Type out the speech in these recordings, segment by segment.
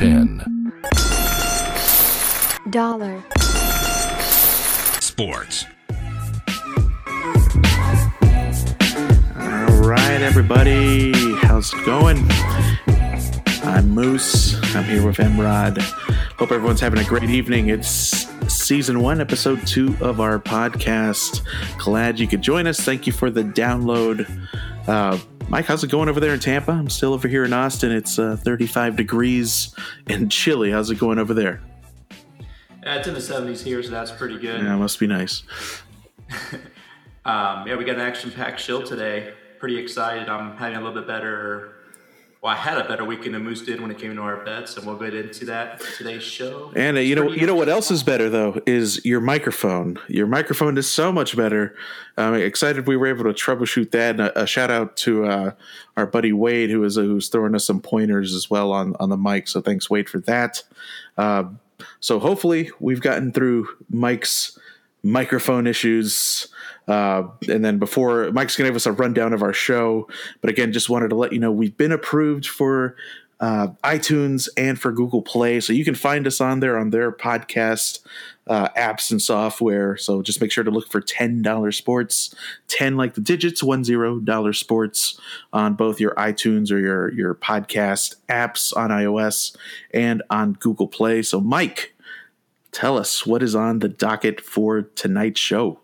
10. Dollar. Sports. All right, everybody. How's it going? I'm Moose. I'm here with Emrod. Hope everyone's having a great evening. It's Season 1, Episode 2 of our podcast. Glad you could join us. Thank you for the download. Mike, how's it going over there in Tampa? I'm still over here in Austin. It's 35 degrees and chilly. How's it going over there? It's in the 70s here, so that's pretty good. Yeah, it must be nice. We got an action-packed show today. Pretty excited. I'm having a little bit better... Well, I had a better weekend than Moose did when it came to our bets, and we'll get into that for today's show. And you know what else is better though is your microphone. Your microphone is so much better. I'm excited we were able to troubleshoot that. And a shout out to our buddy Wade, who's throwing us some pointers as well on the mic. So thanks, Wade, for that. So hopefully we've gotten through Mike's microphone issues. And then before Mike's going to give us a rundown of our show, but again, just wanted to let you know, we've been approved for iTunes and for Google Play. So you can find us on there, on their podcast apps and software. So just make sure to look for $10 Sports, 10 like the digits, $10 Sports on both your iTunes or your podcast apps on iOS and on Google Play. So Mike, tell us what is on the docket for tonight's show.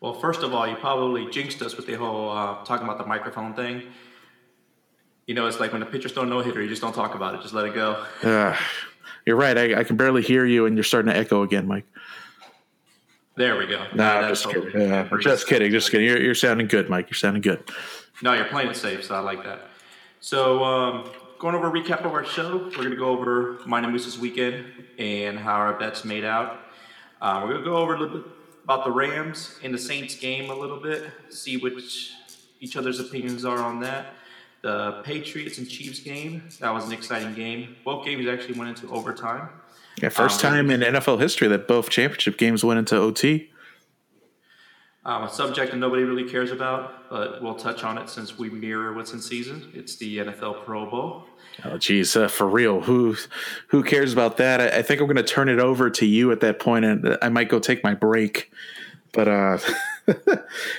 Well, first of all, you probably jinxed us with the whole talking about the microphone thing. You know, it's like when the pitchers throw no-hitter, you just don't talk about it. Just let it go. You're right. I can barely hear you, and you're starting to echo again, Mike. There we go. No, just kidding. Just kidding. You're sounding good, Mike. You're sounding good. No, you're playing it safe, so I like that. So going over a recap of our show, we're going to go over mine and Moose's weekend and how our bets made out. We're going to go over a little bit about the Rams and the Saints game a little bit, see which each other's opinions are on that. The Patriots and Chiefs game, that was an exciting game. Both games actually went into overtime. Yeah, first time in NFL history that both championship games went into OT. A subject that nobody really cares about, but we'll touch on it since we mirror what's in season. It's the NFL Pro Bowl. Oh, geez, for real. Who cares about that? I think I'm going to turn it over to you at that point, and I might go take my break. But,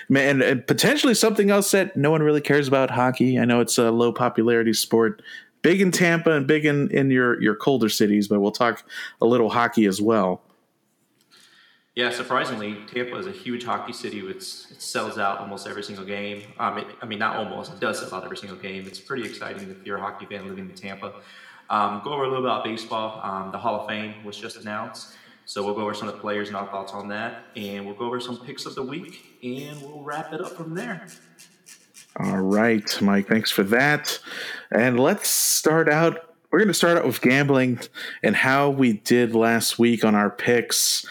man, and potentially something else that no one really cares about, hockey. I know it's a low popularity sport, big in Tampa and big in your colder cities, but we'll talk a little hockey as well. Yeah, surprisingly, Tampa is a huge hockey city. It sells out almost every single game. Not almost. It does sell out every single game. It's pretty exciting if you're a hockey fan living in Tampa. Go over a little bit about baseball. The Hall of Fame was just announced. So we'll go over some of the players and our thoughts on that. And we'll go over some picks of the week. And we'll wrap it up from there. All right, Mike. Thanks for that. And let's start out. We're going to start out with gambling and how we did last week on our picks.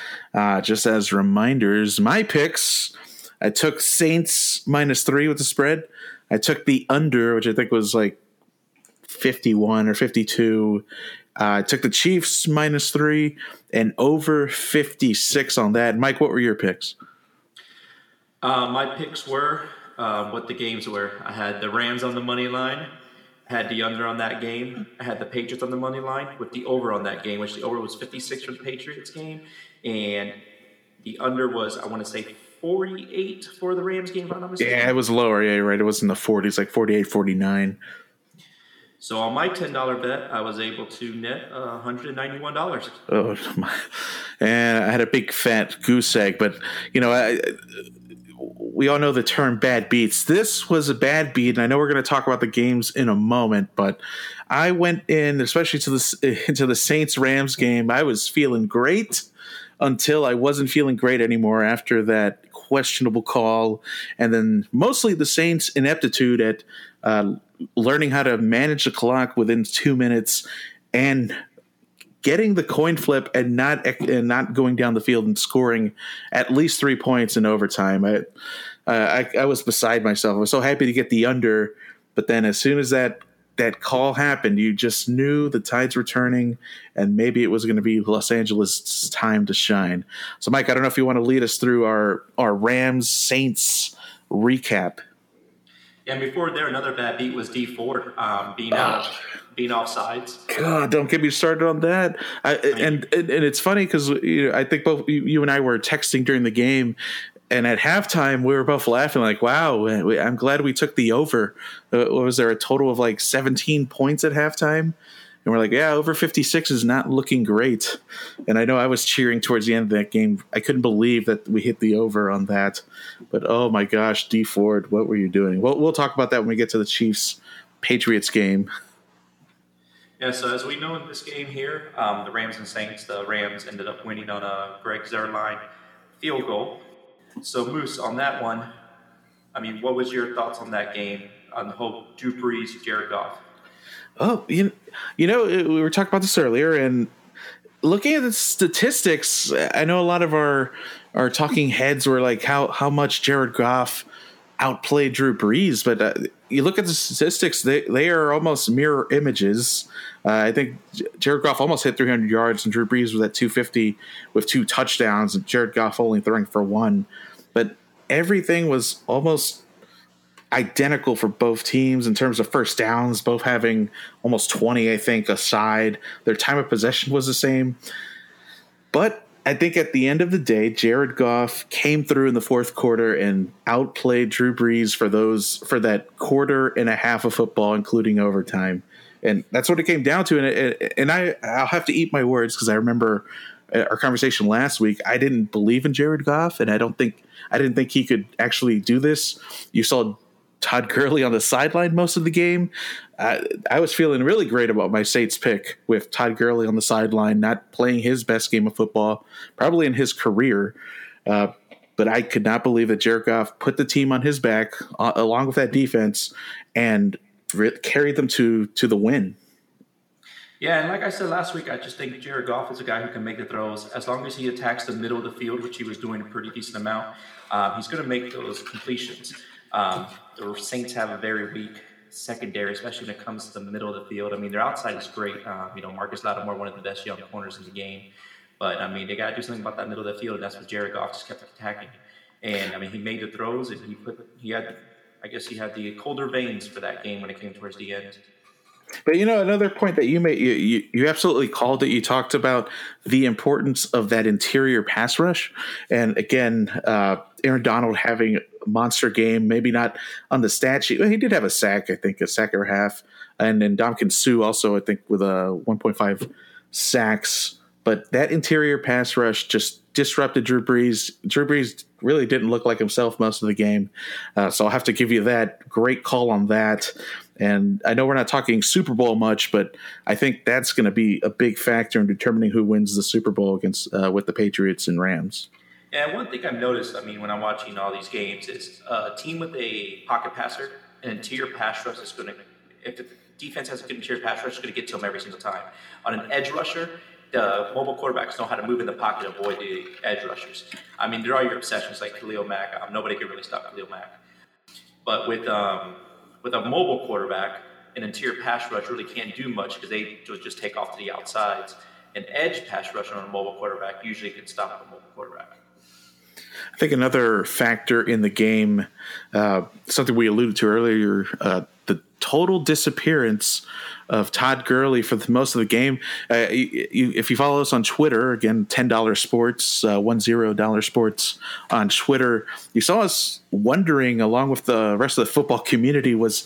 Just as reminders, my picks, I took Saints -3 with the spread. I took the under, which I think was like 51 or 52. I took the Chiefs -3 and over 56 on that. Mike, what were your picks? My picks were what the games were. I had the Rams on the money line. I had the under on that game. I had the Patriots on the money line with the over on that game, which the over was 56 for the Patriots game. And the under was, I want to say, 48 for the Rams game. Yeah, it was lower. Yeah, you're right. It was in the 40s, like 48, 49. So on my $10 bet, I was able to net $191. Oh, my. And I had a big fat goose egg. But, you know, we all know the term bad beats. This was a bad beat, and I know we're going to talk about the games in a moment, but I went in, especially to the Saints-Rams game, I was feeling great until I wasn't feeling great anymore after that questionable call, and then mostly the Saints' ineptitude at learning how to manage the clock within 2 minutes and getting the coin flip and not going down the field and scoring at least 3 points in overtime. I was beside myself. I was so happy to get the under, but then as soon as that call happened, you just knew the tides were turning and maybe it was going to be Los Angeles' time to shine. So, Mike, I don't know if you want to lead us through our Rams-Saints recap. And before there, another bad beat was D Ford being offsides. God, don't get me started on that. And it's funny because I think both you and I were texting during the game, and at halftime we were both laughing like, "Wow, I'm glad we took the over." Was there a total of like 17 points at halftime? And we're like, yeah, over 56 is not looking great. And I know I was cheering towards the end of that game. I couldn't believe that we hit the over on that. But, oh, my gosh, D Ford, what were you doing? We'll talk about that when we get to the Chiefs-Patriots game. Yeah, so as we know in this game here, the Rams and Saints, the Rams ended up winning on a Greg Zuerlein field goal. So, Moose, on that one, I mean, what was your thoughts on that game, on the whole Drew Brees, Jared Goff? Oh, you know, we were talking about this earlier, and looking at the statistics, I know a lot of our talking heads were like, how much Jared Goff outplayed Drew Brees, but you look at the statistics, they are almost mirror images. I think Jared Goff almost hit 300 yards, and Drew Brees was at 250 with 2 touchdowns, and Jared Goff only throwing for 1. But everything was almost identical for both teams in terms of first downs, both having almost 20, I think, a side. Their time of possession was the same. But I think at the end of the day, Jared Goff came through in the fourth quarter and outplayed Drew Brees for that quarter and a half of football, including overtime. And that's what it came down to. And I'll have to eat my words because I remember our conversation last week. I didn't believe in Jared Goff, and I didn't think he could actually do this. You saw Todd Gurley on the sideline most of the game. I was feeling really great about my Saints pick with Todd Gurley on the sideline, not playing his best game of football, probably in his career. But I could not believe that Jared Goff put the team on his back along with that defense and carried them to the win. Yeah, and like I said last week, I just think Jared Goff is a guy who can make the throws. As long as he attacks the middle of the field, which he was doing a pretty decent amount, he's going to make those completions. The Saints have a very weak secondary, especially when it comes to the middle of the field. I mean, their outside is great. Marcus Lattimore, one of the best young corners in the game. But, I mean, they got to do something about that middle of the field, and that's what Jared Goff just kept attacking. And, I mean, he made the throws, and he had the colder veins for that game when it came towards the end. But, you know, another point that you made, you absolutely called it. You talked about the importance of that interior pass rush. And, again, Aaron Donald having – monster game, maybe not on the stat sheet. Well, he did have a sack or a half, and then Ndamukong Suh also, I think, with a 1.5 sacks. But that interior pass rush just disrupted Drew Brees. Drew Brees really didn't look like himself most of the game, so I'll have to give you that great call on that. And I know we're not talking Super Bowl much, but I think that's going to be a big factor in determining who wins the Super Bowl against with the Patriots and Rams. And one thing I've noticed, I mean, when I'm watching all these games, is a team with a pocket passer, an interior pass rush is going to, if the defense has a good interior pass rush, it's going to get to them every single time. On an edge rusher, the mobile quarterbacks know how to move in the pocket and avoid the edge rushers. I mean, there are your obsessions like Khalil Mack. Nobody can really stop Khalil Mack. But with a mobile quarterback, an interior pass rush really can't do much because they just take off to the outsides. An edge pass rusher on a mobile quarterback usually can stop a mobile quarterback. I think another factor in the game, something we alluded to earlier, the total disappearance of Todd Gurley for most of the game. If you follow us on Twitter, again, $10 sports, $10 sports on Twitter, you saw us wondering, along with the rest of the football community, was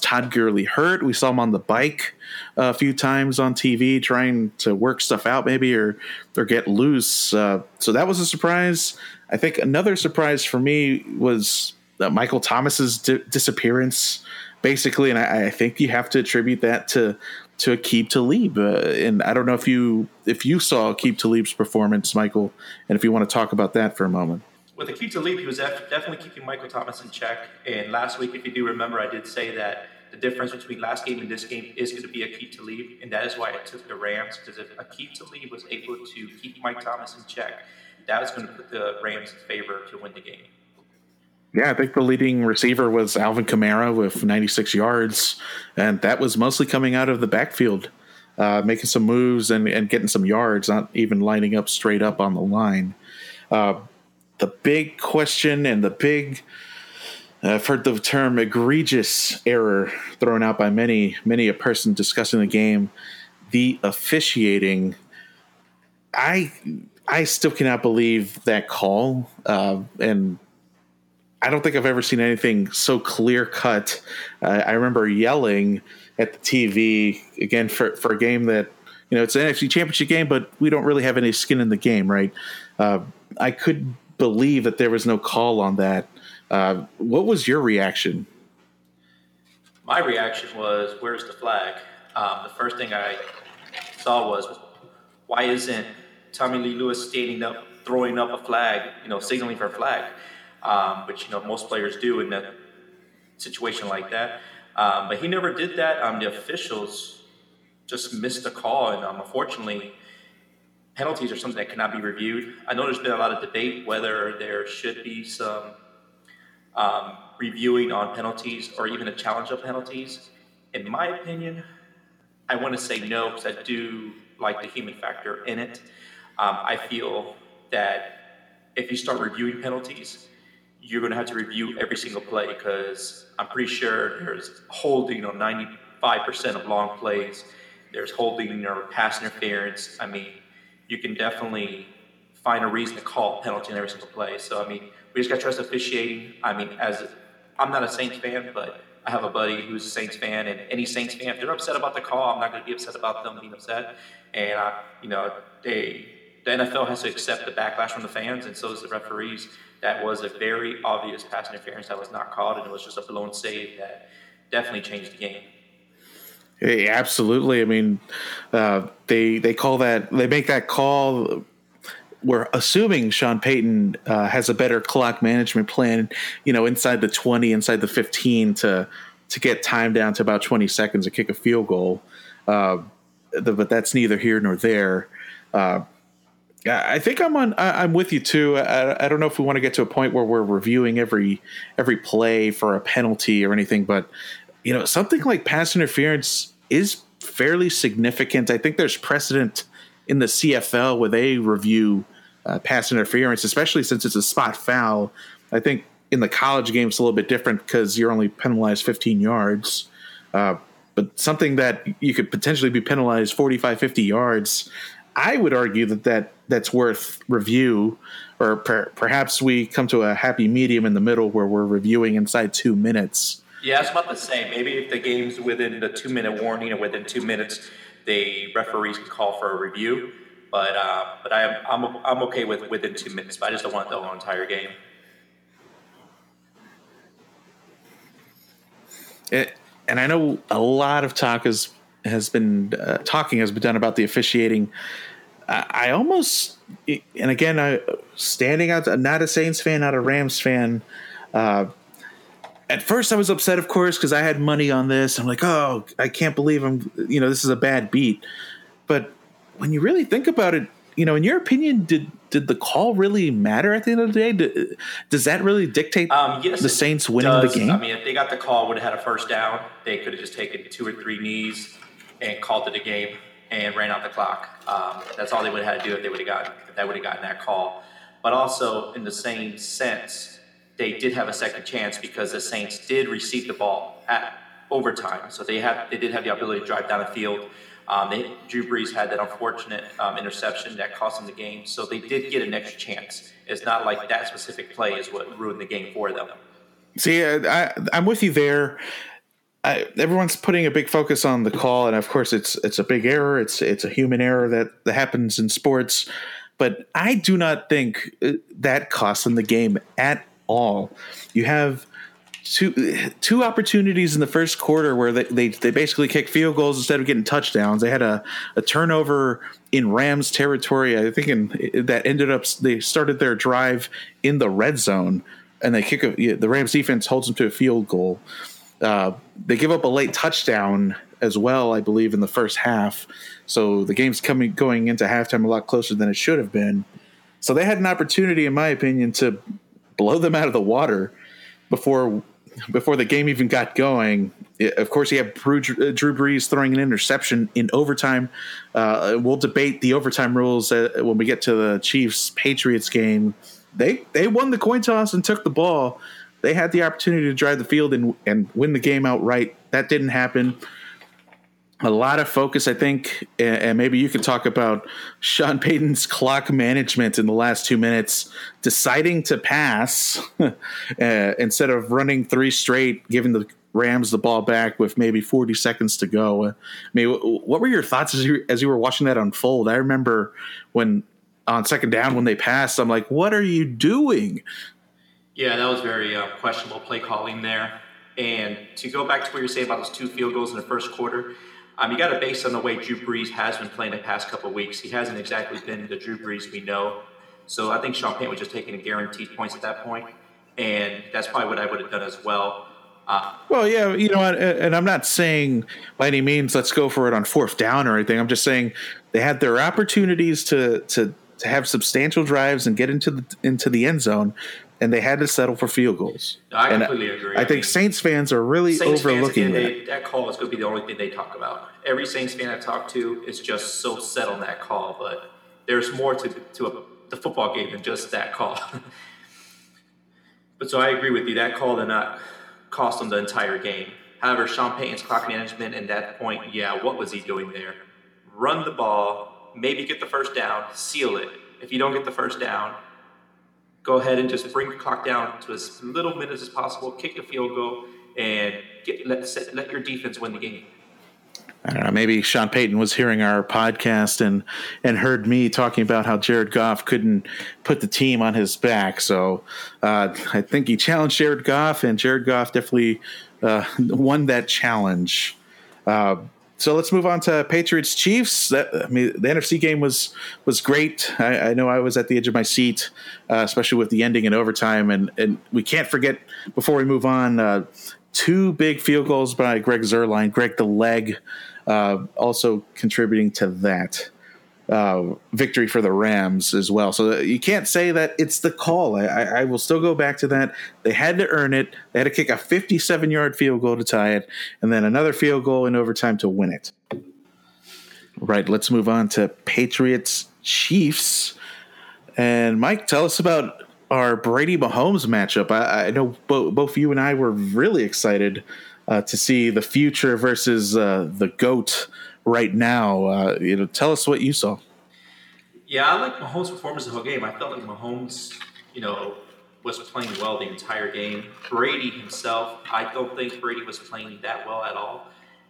Todd Gurley hurt? We saw him on the bike a few times on TV trying to work stuff out maybe or get loose. So that was a surprise. I think another surprise for me was Michael Thomas's disappearance, basically, and I think you have to attribute that to Aqib Talib. And I don't know if you saw Aqib Talib's performance, Michael, and if you want to talk about that for a moment. With Aqib Talib, he was definitely keeping Michael Thomas in check. And last week, if you do remember, I did say that the difference between last game and this game is going to be Aqib Talib, and that is why I took the Rams, because if Aqib Talib was able to keep Mike Thomas in check, that was going to put the Rams in favor to win the game. Yeah, I think the leading receiver was Alvin Kamara with 96 yards, and that was mostly coming out of the backfield, making some moves and getting some yards, not even lining up straight up on the line. The big question and the big I've heard the term egregious error thrown out by many a person discussing the game. The officiating, I still cannot believe that call, and I don't think I've ever seen anything so clear-cut. I remember yelling at the TV, again, for a game that, you know, it's an NFC Championship game, but we don't really have any skin in the game, right? I couldn't believe that there was no call on that. What was your reaction? My reaction was, where's the flag? The first thing I saw was, why isn't Tommy Lee Lewis standing up, throwing up a flag, you know, signaling for a flag, which, you know, most players do in a situation like that. But he never did that. The officials just missed the call. And unfortunately, penalties are something that cannot be reviewed. I know there's been a lot of debate whether there should be some reviewing on penalties or even a challenge of penalties. In my opinion, I want to say no, because I do like the human factor in it. I feel that if you start reviewing penalties, you're going to have to review every single play, because I'm pretty sure there's holding on 95% of long plays. There's holding or pass interference. I mean, you can definitely find a reason to call penalty in every single play. So, I mean, we just got to trust officiating. I mean, I'm not a Saints fan, but I have a buddy who's a Saints fan, and any Saints fan, if they're upset about the call, I'm not going to be upset about them being upset. And, the NFL has to accept the backlash from the fans, and so does the referees. That was a very obvious pass interference that was not called, and it was just a blown save that definitely changed the game. Hey, absolutely. I mean, they call that, they make that call. We're assuming Sean Payton has a better clock management plan, you know, inside the 20, inside the 15 to get time down to about 20 seconds to kick a field goal. But that's neither here nor there. I think I'm with you too. I don't know if we want to get to a point where we're reviewing every play for a penalty or anything, but, you know, something like pass interference is fairly significant. I think there's precedent in the CFL where they review pass interference, especially since it's a spot foul. I think in the college game it's a little bit different because you're only penalized 15 yards. But something that you could potentially be penalized 45, 50 yards, I would argue that's worth review, or perhaps we come to a happy medium in the middle where we're reviewing inside 2 minutes. Yeah, I was about to say, maybe if the game's within the 2 minute warning or within 2 minutes, the referees can call for a review, but I'm okay with within 2 minutes. But I just don't want the whole entire game. And I know a lot of talk has been done about the officiating. I almost, and again, standing out, not a Saints fan, not a Rams fan. At first I was upset, of course, because I had money on this. I'm like, oh, I can't believe this is a bad beat. But when you really think about it, you know, in your opinion, did the call really matter at the end of the day? Does that really dictate the Saints winning the game? I mean, if they got the call, would have had a first down. They could have just taken two or three knees and called it a game and ran out the clock. That's all they would have had to do if they would have gotten that call. But also, in the same sense, they did have a second chance because the Saints did receive the ball at overtime. So they did have the ability to drive down the field. Drew Brees had that unfortunate interception that cost them the game. So they did get an extra chance. It's not like that specific play is what ruined the game for them. See, I'm with you there. Everyone's putting a big focus on the call, and of course it's a big error. It's a human error that happens in sports. But I do not think that cost them the game at all. You have two opportunities in the first quarter where they basically kick field goals instead of getting touchdowns. They had a turnover in Rams territory, I think, that ended up they started their drive in the red zone, and they the Rams defense holds them to a field goal. They give up a late touchdown as well, I believe, in the first half. So the game's going into halftime a lot closer than it should have been. So they had an opportunity, in my opinion, to blow them out of the water before the game even got going. Of course, you have Drew Brees throwing an interception in overtime. We'll debate the overtime rules when we get to the Chiefs-Patriots game. They won the coin toss and took the ball, They had the opportunity to drive the field and win the game outright. That didn't happen. A lot of focus, I think, and maybe you could talk about Sean Payton's clock management in the last 2 minutes, deciding to pass instead of running three straight, giving the Rams the ball back with maybe 40 seconds to go. I mean, what were your thoughts as you were watching that unfold? I remember when on second down when they passed, I'm like, what are you doing? Yeah, that was very questionable play calling there. And to go back to what you're saying about those two field goals in the first quarter, you got to base on the way Drew Brees has been playing the past couple of weeks. He hasn't exactly been the Drew Brees we know. So I think Sean Payton was just taking a guaranteed points at that point. And that's probably what I would have done as well. Well, yeah, you know, and I'm not saying by any means let's go for it on fourth down or anything. I'm just saying they had their opportunities to have substantial drives and get into the end zone, and they had to settle for field goals. No, I completely agree. I think Saints fans are really overlooking that. That call is going to be the only thing they talk about. Every Saints fan I've talked to is just so set on that call, but there's more to the football game than just that call. But so I agree with you. That call did not cost them the entire game. However, Sean Payton's clock management at that point, yeah, what was he doing there? Run the ball, maybe get the first down, seal it. If you don't get the first down, go ahead and just bring the clock down to as little minutes as possible, kick the field goal, and let your defense win the game. I don't know, maybe Sean Payton was hearing our podcast and heard me talking about how Jared Goff couldn't put the team on his back. So I think he challenged Jared Goff, and Jared Goff definitely won that challenge. So let's move on to Patriots Chiefs. The NFC game was great. I know I was at the edge of my seat, especially with the ending in overtime. And we can't forget, before we move on, two big field goals by Greg Zuerlein. Greg the Leg also contributing to that victory for the Rams as well. So you can't say that it's the call. I will still go back to that. They had to earn it. They had to kick a 57-yard field goal to tie it, and then another field goal in overtime to win it. All right, let's move on to Patriots-Chiefs. And, Mike, tell us about our Brady Mahomes matchup. I know both you and I were really excited to see the future versus the GOAT right now. Tell us what you saw. Yeah, I like Mahomes' performance the whole game. I felt like Mahomes, was playing well the entire game. Brady himself, I don't think Brady was playing that well at all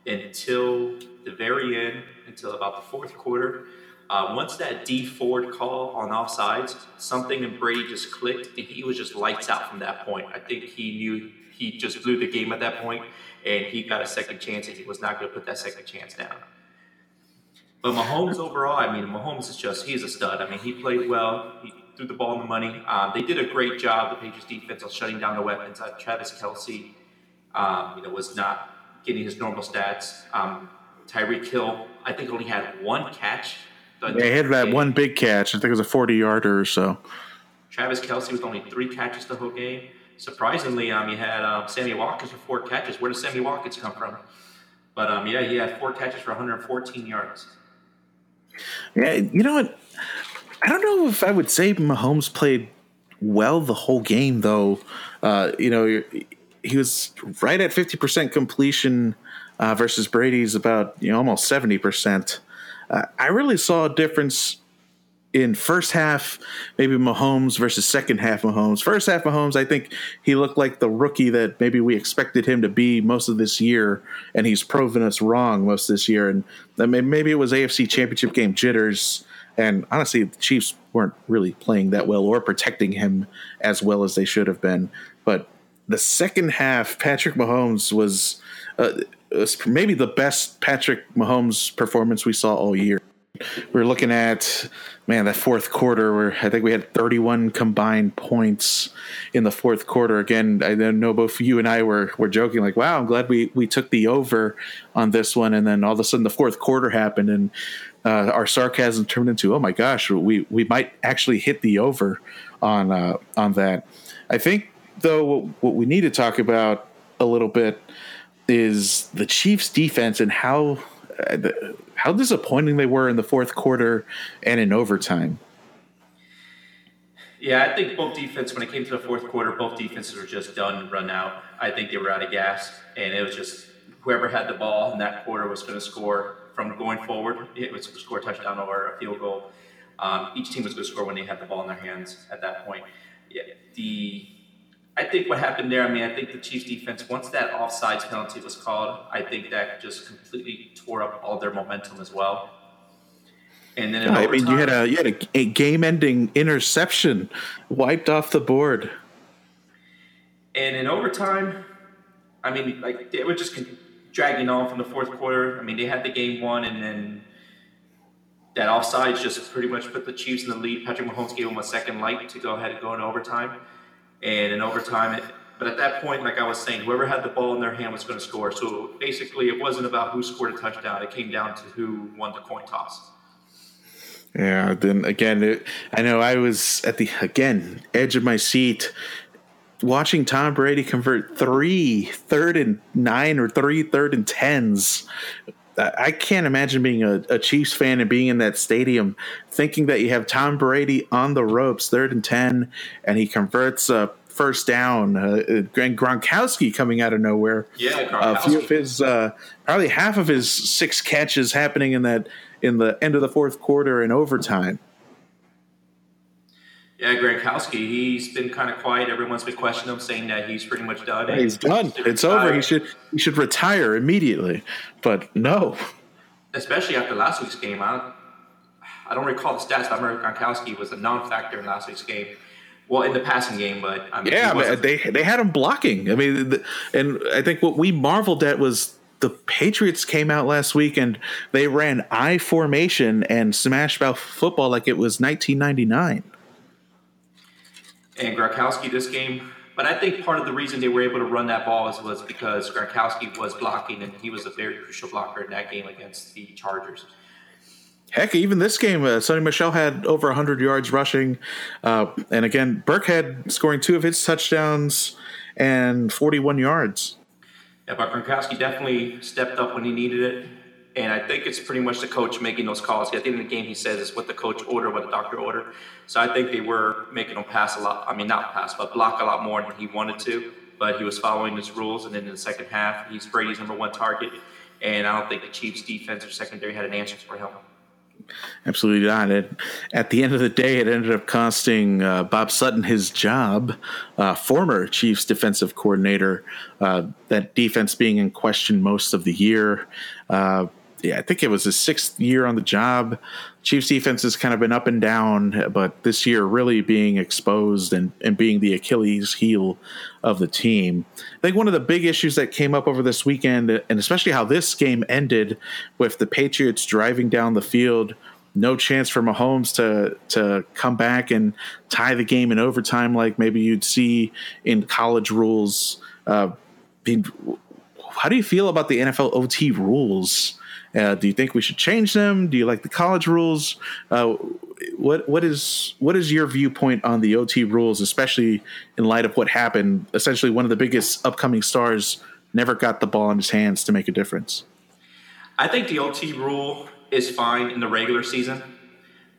until the very end, until about the fourth quarter. Once that D Ford call on offsides, something in Brady just clicked, and he was just lights out from that point. I think he knew he just blew the game at that point, and he got a second chance, and he was not going to put that second chance down. But Mahomes overall, Mahomes is he's a stud. He played well. He threw the ball in the money. They did a great job, the Patriots defense, on shutting down the weapons. Travis Kelce, was not getting his normal stats. Tyreek Hill, I think, only had one catch. They had that one big catch. I think it was a 40-yarder or so. Travis Kelce with only three catches the whole game. Surprisingly, you had Sammy Watkins with four catches. Where does Sammy Watkins come from? But, he had four catches for 114 yards. Yeah, you know what? I don't know if I would say Mahomes played well the whole game, though. He was right at 50% completion versus Brady's about almost 70%. I really saw a difference in first half, maybe Mahomes versus second half Mahomes. First half Mahomes, I think he looked like the rookie that maybe we expected him to be most of this year, and he's proven us wrong most of this year. And maybe it was AFC Championship game jitters, and honestly, the Chiefs weren't really playing that well or protecting him as well as they should have been. But the second half, Patrick Mahomes was maybe the best Patrick Mahomes performance we saw all year. We're looking at, that fourth quarter where I think we had 31 combined points in the fourth quarter. Again, I know both you and I were joking like, wow, I'm glad we took the over on this one. And then all of a sudden the fourth quarter happened and our sarcasm turned into, oh my gosh, we might actually hit the over on that. I think, though, what we need to talk about a little bit is the Chiefs defense and how disappointing they were in the fourth quarter and in overtime. Yeah, I think both defense, when it came to the fourth quarter, both defenses were just done, run out. I think they were out of gas, and it was just whoever had the ball in that quarter was going to score from going forward. It was to score a touchdown or a field goal. Each team was going to score when they had the ball in their hands at that point. Yeah, I think what happened there, I think the Chiefs defense, once that offsides penalty was called, I think that just completely tore up all their momentum as well. And then overtime, you had a game-ending interception wiped off the board. And in overtime, they were just dragging on from the fourth quarter. They had the game won, and then that offsides just pretty much put the Chiefs in the lead. Patrick Mahomes gave them a second light to go ahead and go into overtime. And in overtime, but at that point, like I was saying, whoever had the ball in their hand was going to score. So basically, it wasn't about who scored a touchdown. It came down to who won the coin toss. Yeah, then again, I know I was at the, edge of my seat watching Tom Brady convert 3rd and 9 or 3rd and 10s. I can't imagine being a Chiefs fan and being in that stadium thinking that you have Tom Brady on the ropes, 3rd and 10, and he converts a first down. Gronkowski coming out of nowhere. Yeah, Gronkowski. A few of his, probably half of his 6 catches happening in the end of the fourth quarter and overtime. Yeah, Gronkowski, he's been kind of quiet. Everyone's been questioning him, saying that he's pretty much done. He's done. It's over. He should retire immediately. But no. Especially after last week's game. I don't recall the stats, but I remember Gronkowski was a non-factor in last week's game. Well, in the passing game, but they had him blocking. And I think what we marveled at was the Patriots came out last week and they ran I formation and smashed about football like it was 1999. And Gronkowski this game, but I think part of the reason they were able to run that ball was because Gronkowski was blocking, and he was a very crucial blocker in that game against the Chargers. Heck, even this game, Sonny Michel had over 100 yards rushing. And again, Burkhead scoring 2 of his touchdowns and 41 yards. Yeah, but Gronkowski definitely stepped up when he needed it. And I think it's pretty much the coach making those calls. At the end of the game, he says it's what the coach ordered, what the doctor ordered. So I think they were making him pass a lot. Not pass, but block a lot more than he wanted to. But he was following his rules. And then in the second half, he's Brady's #1 target. And I don't think the Chiefs' defense or secondary had an answer for him. Absolutely not. At the end of the day, it ended up costing Bob Sutton his job, former Chiefs defensive coordinator, that defense being in question most of the year. I think it was his 6th year on the job. Chiefs defense has kind of been up and down, but this year really being exposed and being the Achilles heel of the team. I think one of the big issues that came up over this weekend, and especially how this game ended with the Patriots driving down the field, no chance for Mahomes to come back and tie the game in overtime like maybe you'd see in college rules. How do you feel about the NFL OT rules? Do you think we should change them? Do you like the college rules? What is your viewpoint on the OT rules, especially in light of what happened? Essentially, one of the biggest upcoming stars never got the ball in his hands to make a difference. I think the OT rule is fine in the regular season,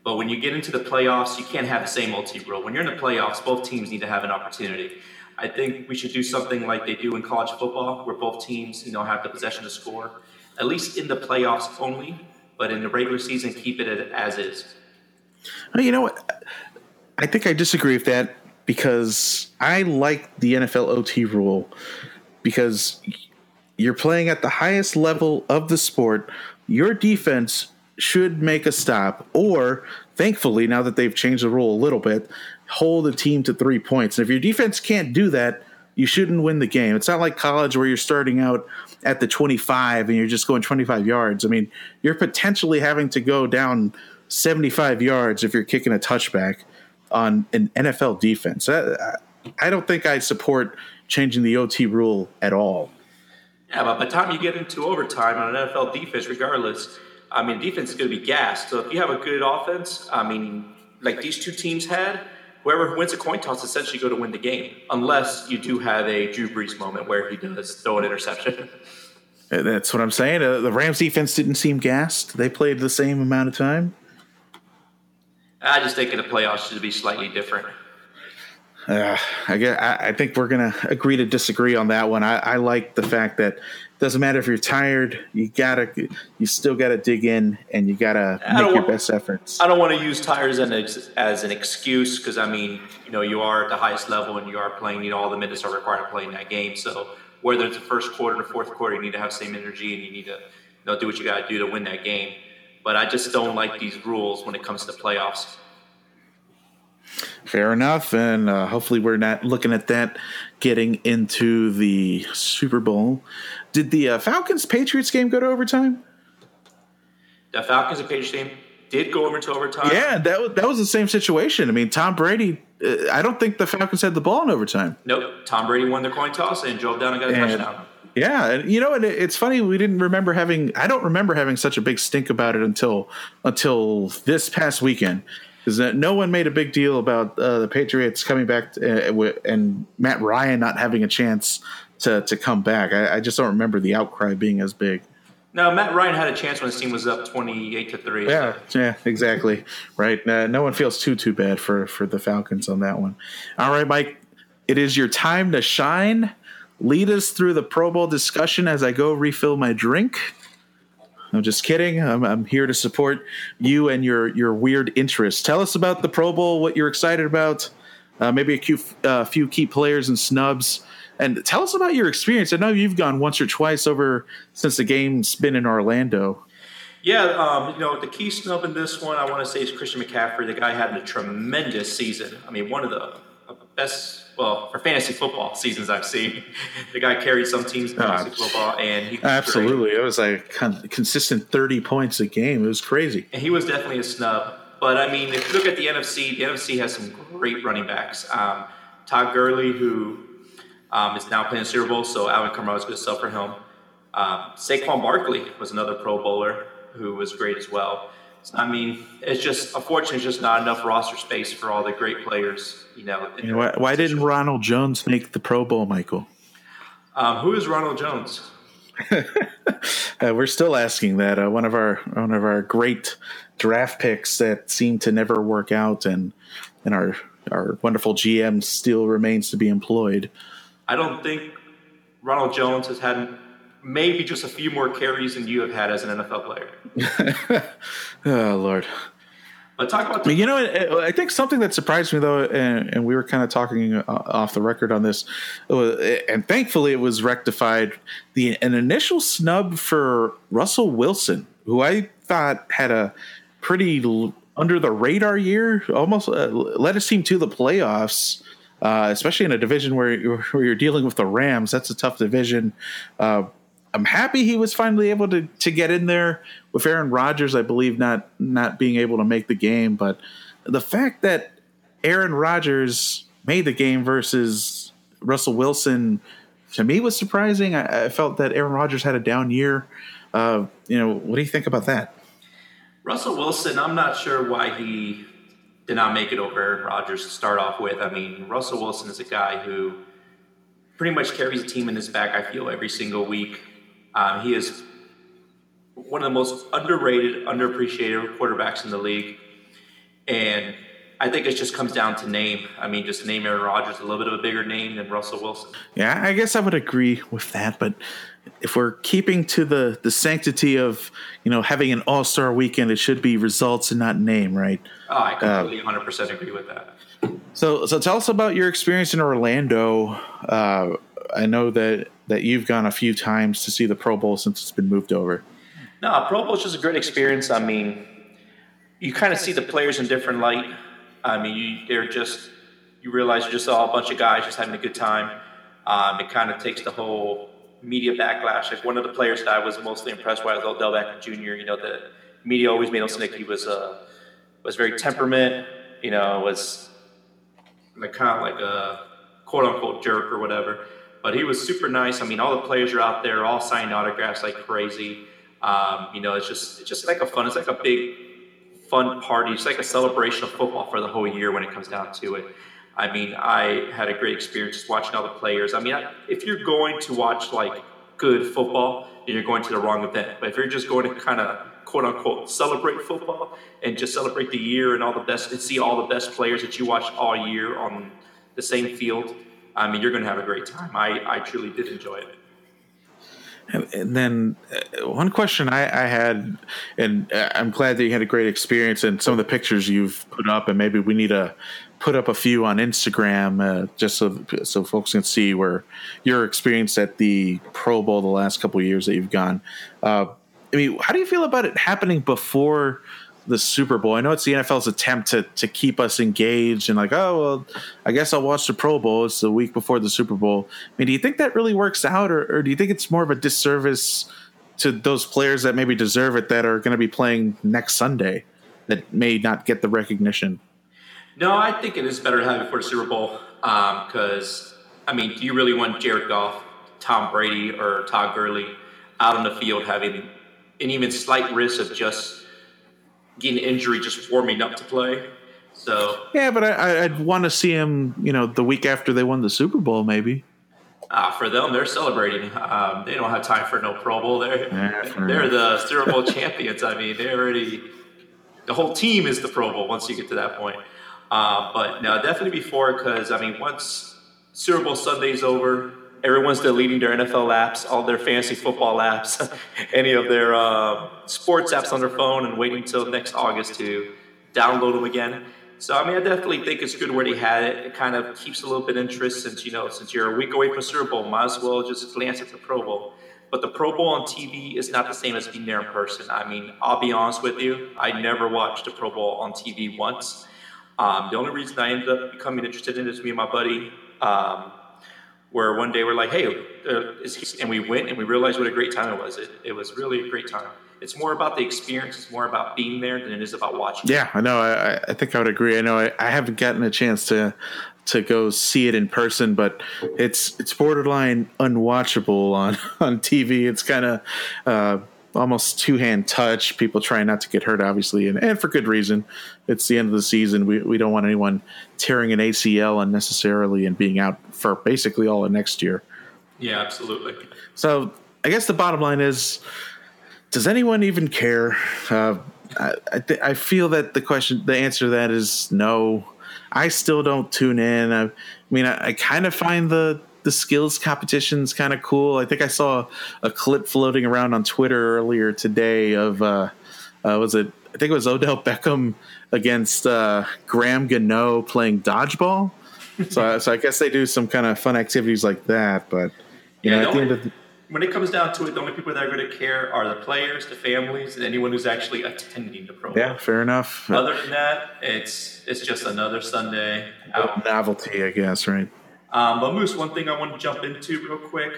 but when you get into the playoffs, you can't have the same OT rule. When you're in the playoffs, both teams need to have an opportunity. I think we should do something like they do in college football, where both teams, have the possession to score. At least in the playoffs only, but in the regular season, keep it as is. You know what? I think I disagree with that because I like the NFL OT rule because you're playing at the highest level of the sport. Your defense should make a stop, or thankfully, now that they've changed the rule a little bit, hold a team to 3 points. And if your defense can't do that, you shouldn't win the game. It's not like college where you're starting out at the 25 and you're just going 25 yards. You're potentially having to go down 75 yards if you're kicking a touchback on an NFL defense. I don't think I support changing the OT rule at all. Yeah, but by the time you get into overtime on an NFL defense, regardless, defense is going to be gassed. So if you have a good offense, like these two teams had, whoever wins a coin toss essentially go to win the game, unless you do have a Drew Brees moment where he does throw an interception. That's what I'm saying. The Rams defense didn't seem gassed. They played the same amount of time. I just think the playoffs should be slightly different. I think we're going to agree to disagree on that one. I like the fact that it doesn't matter if you're tired, you still got to dig in and you got to make your best efforts. I don't want to use tired as an excuse because, I mean, you know, you are at the highest level and you are playing, you know, all the minutes are required to play in that game. So whether it's the first quarter or the fourth quarter, you need to have the same energy and you need to, you know, do what you got to do to win that game. But I just don't like these rules when it comes to playoffs. Fair enough, and hopefully we're not looking at that getting into the Super Bowl. Did the Falcons-Patriots game go to overtime? The Falcons and Patriots game did go over to overtime. Yeah, that was the same situation. I mean, Tom Brady, I don't think the Falcons had the ball in overtime. Nope, Tom Brady won the coin toss and drove down and got a touchdown. Yeah, and you know, and it's funny we didn't remember having – I don't remember having such a big stink about it until this past weekend. Is that no one made a big deal about the Patriots coming back and Matt Ryan not having a chance to come back. I just don't remember the outcry being as big. No, Matt Ryan had a chance when his team was up 28-3. Yeah, so. Yeah, exactly. Right. No one feels too bad for the Falcons on that one. All right, Mike, it is your time to shine. Lead us through the Pro Bowl discussion as I go refill my drink. I'm just kidding. I'm here to support you and your weird interests. Tell us about the Pro Bowl, what you're excited about, maybe a few key players and snubs, and tell us about your experience. I know you've gone once or twice over since the game's been in Orlando. Yeah, you know, the key snub in this one, I want to say, is Christian McCaffrey. The guy had a tremendous season. I mean, one of the best, well, for fantasy football seasons I've seen. The guy carried some teams in fantasy football. And he absolutely. Great. It was like consistent 30 points a game. It was crazy. And he was definitely a snub. But, I mean, if you look at the NFC, the NFC has some great running backs. Todd Gurley, who is now playing the Super Bowl, so Alvin Kamara is going to sell for him. Saquon Barkley was another Pro Bowler who was great as well. So, I mean, it's just, unfortunately, it's just not enough roster space for all the great players, you know. Why didn't Ronald Jones make the Pro Bowl, Michael? Who is Ronald Jones? We're still asking that. One of our great draft picks that seemed to never work out, and our wonderful GM still remains to be employed. I don't think Ronald Jones has had maybe just a few more carries than you have had as an NFL player. Oh, Lord. But talk about you know, I think something that surprised me, though, and we were kind of talking off the record on this, and thankfully it was rectified, an initial snub for Russell Wilson, who I thought had a pretty under-the-radar year, almost led his team to the playoffs. Especially in a division where you're dealing with the Rams. That's a tough division. I'm happy he was finally able to get in there with Aaron Rodgers, I believe, not being able to make the game. But the fact that Aaron Rodgers made the game versus Russell Wilson, to me, was surprising. I felt that Aaron Rodgers had a down year. You know, what do you think about that? Russell Wilson, I'm not sure why he did not make it over Aaron Rodgers to start off with. I mean, Russell Wilson is a guy who pretty much carries a team in his back, I feel, every single week. He is one of the most underrated, underappreciated quarterbacks in the league. And I think it just comes down to name. I mean, just name Aaron Rodgers a little bit of a bigger name than Russell Wilson. Yeah, I guess I would agree with that. But if we're keeping to the sanctity of, you know, having an all-star weekend, it should be results and not name, right? Oh, I completely 100% agree with that. So tell us about your experience in Orlando. I know that you've gone a few times to see the Pro Bowl since it's been moved over. No, Pro Bowl is just a great experience. I mean, you kind of see the players in different light. I mean, you realize you're just all a bunch of guys just having a good time. It kind of takes the whole media backlash. Like, one of the players that I was mostly impressed with was Odell Beckham Jr. You know, the media always made him think he was very temperament. You know, was like kind of like a quote unquote jerk or whatever. But he was super nice. I mean, all the players are out there, all signing autographs like crazy. You know, it's just like a fun. It's like a big fun party. It's like a celebration of football for the whole year when it comes down to it. I mean, I had a great experience just watching all the players. I mean, if you're going to watch like good football, then you're going to the wrong event. But if you're just going to kind of quote unquote celebrate football and just celebrate the year and all the best and see all the best players that you watched all year on the same field. I mean, you're going to have a great time. I truly did enjoy it. And then one question I had, and I'm glad that you had a great experience and some of the pictures you've put up, and maybe we need to put up a few on Instagram just so folks can see where your experience at the Pro Bowl the last couple of years that you've gone. I mean, how do you feel about it happening before the Super Bowl? I know it's the NFL's attempt to keep us engaged and like, oh, well, I guess I'll watch the Pro Bowl. It's the week before the Super Bowl. I mean, do you think that really works out, or do you think it's more of a disservice to those players that maybe deserve it that are going to be playing next Sunday that may not get the recognition? No, I think it is better to have it before the Super Bowl because, I mean, do you really want Jared Goff, Tom Brady, or Todd Gurley out on the field having an even slight risk of just getting injury just warming up to play? So yeah, but I'd want to see him, you know, the week after they won the Super Bowl, maybe. For them, they're celebrating. They don't have time for no Pro Bowl. They're the Super Bowl champions. I mean, the whole team is the Pro Bowl once you get to that point. But no, definitely before, because I mean, once Super Bowl Sunday's over, everyone's deleting their NFL apps, all their fantasy football apps, any of their sports apps on their phone, and waiting until next August to download them again. So, I mean, I definitely think it's good where they had it. It kind of keeps a little bit of interest since you're a week away from Super Bowl, might as well just glance at the Pro Bowl. But the Pro Bowl on TV is not the same as being there in person. I mean, I'll be honest with you, I never watched the Pro Bowl on TV once. The only reason I ended up becoming interested in it is me and my buddy, where one day we're like, hey, and we went and we realized what a great time it was. It was really a great time. It's more about the experience. It's more about being there than it is about watching. Yeah, I know. I think I would agree. I know I haven't gotten a chance to go see it in person, but it's borderline unwatchable on TV. It's kind of almost two-hand touch, people trying not to get hurt, obviously, and for good reason. It's the end of the season. We don't want anyone tearing an ACL unnecessarily and being out for basically all of next year. Yeah, absolutely. So I guess the bottom line is, does anyone even care? I feel that the answer to that is no. I still don't tune in. I mean, I kind of find the skills competition's kind of cool. I think I saw a clip floating around on Twitter earlier today of I think it was Odell Beckham against Graham Gano playing dodgeball. So I guess they do some kind of fun activities like that. But you know, when it comes down to it, the only people that are going to care are the players, the families, and anyone who's actually attending the program. Yeah, fair enough. Other than that, it's just another Sunday out. Novelty, I guess, right? But Moose, one thing I want to jump into real quick.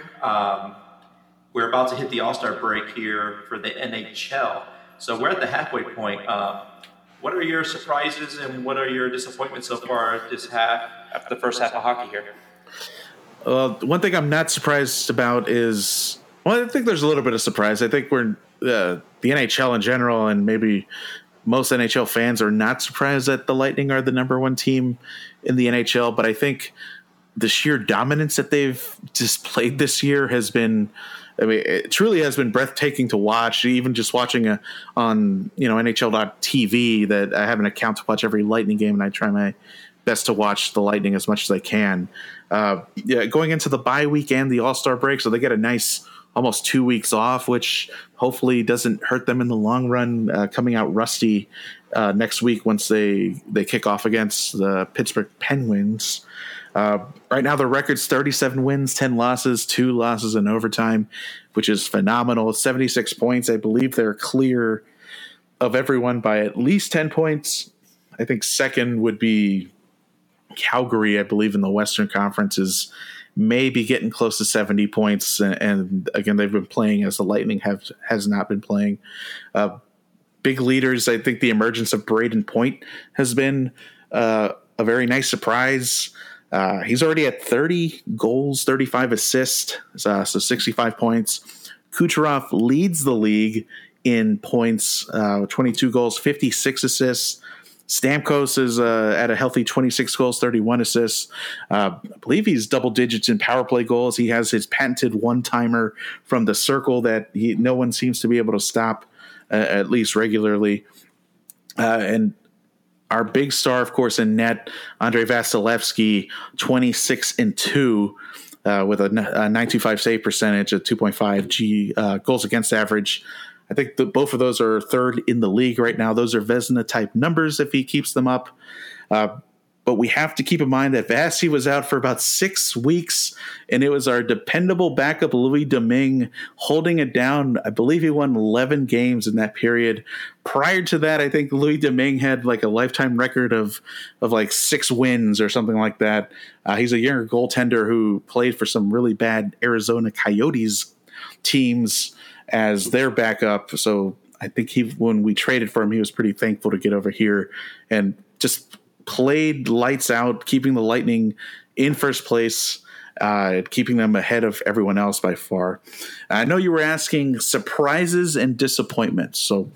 We're about to hit the All-Star break here for the NHL. So we're at the halfway point. What are your surprises and what are your disappointments so far the first half of hockey here? Well, one thing I'm not surprised about is – well, I think there's a little bit of surprise. I think we're the NHL in general, and maybe most NHL fans are not surprised that the Lightning are the number one team in the NHL. But I think – the sheer dominance that they've displayed this year has been, I mean, it truly has been breathtaking to watch. Even just watching on, you know, NHL.tv, that I have an account to watch every Lightning game, and I try my best to watch the Lightning as much as I can. Going into the bye week and the All-Star break, so they get a nice almost 2 weeks off, which hopefully doesn't hurt them in the long run, coming out rusty next week once they kick off against the Pittsburgh Penguins. Right now, their record's 37 wins, 10 losses, 2 losses in overtime, which is phenomenal. 76 points. I believe they're clear of everyone by at least 10 points. I think second would be Calgary, I believe, in the Western Conference, is maybe getting close to 70 points. And again, they've been playing as the Lightning has not been playing. Big leaders, I think the emergence of Brayden Point has been a very nice surprise. He's already at 30 goals, 35 assists, so 65 points. Kucherov leads the league in points, 22 goals, 56 assists. Stamkos is at a healthy 26 goals, 31 assists. I believe he's double digits in power play goals. He has his patented one-timer from the circle that no one seems to be able to stop, at least regularly. And Our big star, of course, in net, Andrei Vasilevsky, 26-2 with a 9.25 save percentage, a 2.5 goals against average. I think both of those are third in the league right now. Those are Vezina-type numbers if he keeps them up. But we have to keep in mind that Vassy was out for about 6 weeks, and it was our dependable backup Louis Domingue holding it down. I believe he won 11 games in that period. Prior to that, I think Louis Domingue had like a lifetime record of like 6 wins or something like that. He's a younger goaltender who played for some really bad Arizona Coyotes teams as their backup. So I think when we traded for him, he was pretty thankful to get over here and just played lights out, keeping the Lightning in first place, keeping them ahead of everyone else by far. I know you were asking surprises and disappointments. So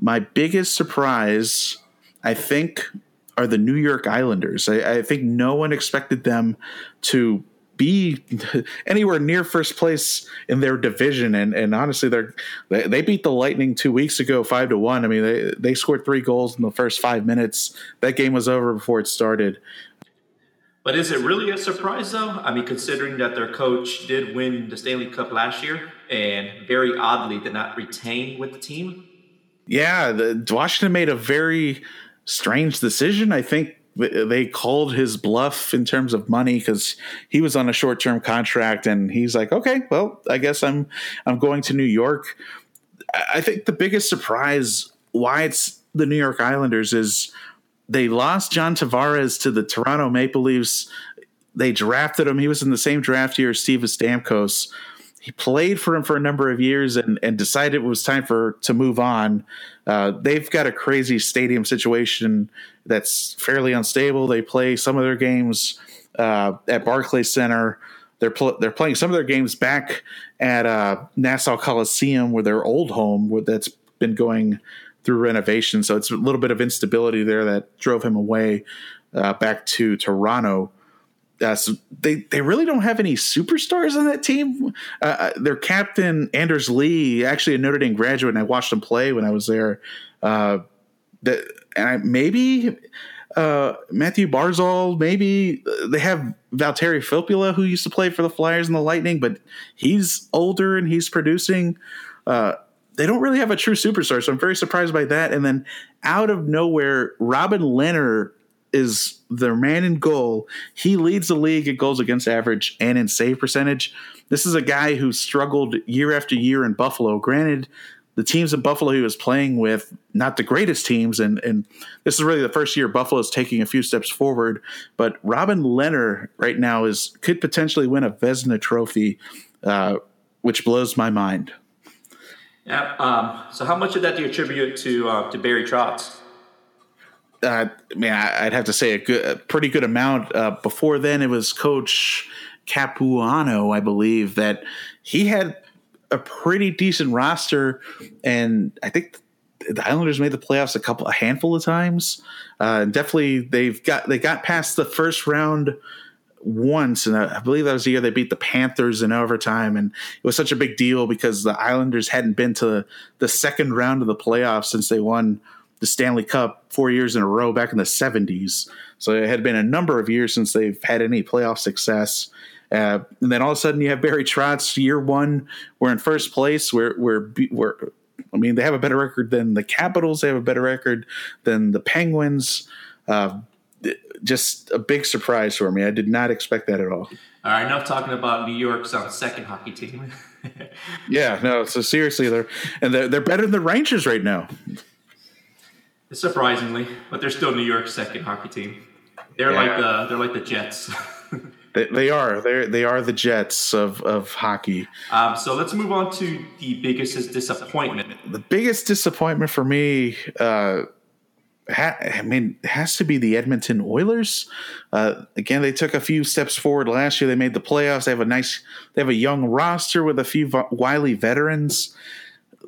my biggest surprise, I think, are the New York Islanders. I think no one expected them to be anywhere near first place in their division. And honestly, they beat the Lightning 2 weeks ago, 5-1. I mean, they scored 3 goals in the first 5 minutes. That game was over before it started. But is it really a surprise, though? I mean, considering that their coach did win the Stanley Cup last year and very oddly did not retain with the team. Yeah, Washington made a very strange decision. I think they called his bluff in terms of money because he was on a short-term contract, and he's like, okay, well, I guess I'm going to New York. I think the biggest surprise why it's the New York Islanders is they lost John Tavares to the Toronto Maple Leafs. They drafted him. He was in the same draft year as Steve Stamkos. He played for him for a number of years and decided it was time to move on. They've got a crazy stadium situation that's fairly unstable. They play some of their games at Barclays Center. They're playing some of their games back at Nassau Coliseum, where their old home that's been going through renovation. So it's a little bit of instability there that drove him away back to Toronto. So they really don't have any superstars on that team. Their captain, Anders Lee, actually a Notre Dame graduate, and I watched him play when I was there. Matthew Barzal, maybe they have Valtteri Filppula, who used to play for the Flyers and the Lightning, but he's older and he's producing. They don't really have a true superstar, so I'm very surprised by that. And then out of nowhere, Robin Lehner is their man in goal. He leads the league in goals against average and in save percentage. This is a guy who struggled year after year in Buffalo. Granted, the teams in Buffalo he was playing with, not the greatest teams, and this is really the first year Buffalo is taking a few steps forward. But Robin Lehner right now could potentially win a Vezina trophy, which blows my mind. Yeah. So how much of that do you attribute to Barry Trotz? I'd have to say a pretty good amount. Before then, it was Coach Capuano, I believe, that he had a pretty decent roster, and I think the Islanders made the playoffs a handful of times. Definitely, they got past the first round once, and I believe that was the year they beat the Panthers in overtime, and it was such a big deal because the Islanders hadn't been to the second round of the playoffs since they won the Stanley Cup 4 years in a row back in the 70s. So it had been a number of years since they've had any playoff success. And then all of a sudden you have Barry Trotz, year one. We're in first place. They have a better record than the Capitals. They have a better record than the Penguins. Just a big surprise for me. I did not expect that at all. All right, enough talking about New York's second hockey team. Yeah, no, so seriously, they're better than the Rangers right now. Surprisingly, but they're still New York's second hockey team. They're like the Jets. They are the Jets of hockey. So let's move on to the biggest disappointment. The biggest disappointment for me, has to be the Edmonton Oilers. Again, they took a few steps forward last year. They made the playoffs. They have a young roster with a few wily veterans.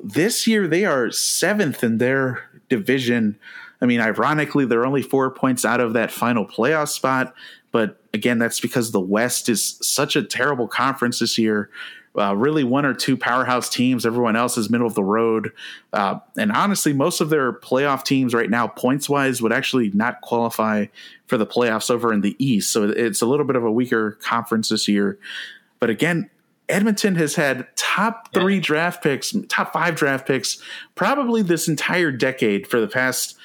This year, they are 7th in their division. I mean, ironically, they're only 4 points out of that final playoff spot. But again, that's because the West is such a terrible conference this year. Really one or two powerhouse teams. Everyone else is middle of the road. And honestly, most of their playoff teams right now, points-wise, would actually not qualify for the playoffs over in the East. So it's a little bit of a weaker conference this year. But again, Edmonton has had top three draft picks, top five draft picks, probably this entire decade for the past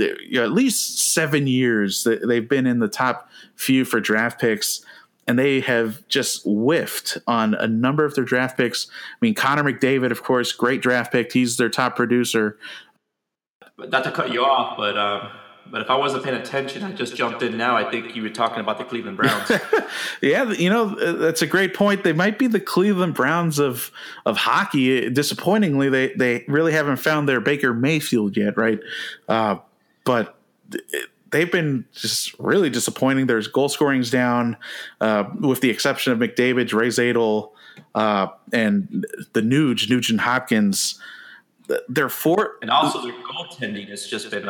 at least 7 years. They've been in the top few for draft picks. And they have just whiffed on a number of their draft picks. I mean, Connor McDavid, of course, great draft pick. He's their top producer. Not to cut you off, but if I wasn't paying attention, I just jumped in now. I think you were talking about the Cleveland Browns. Yeah, you know, that's a great point. They might be the Cleveland Browns of hockey. Disappointingly, they really haven't found their Baker Mayfield yet, right? But they've been just really disappointing. Their goal scoring's down, with the exception of McDavid, Ray Zadel, and the Nugent Hopkins. They're four, and also their goaltending has just been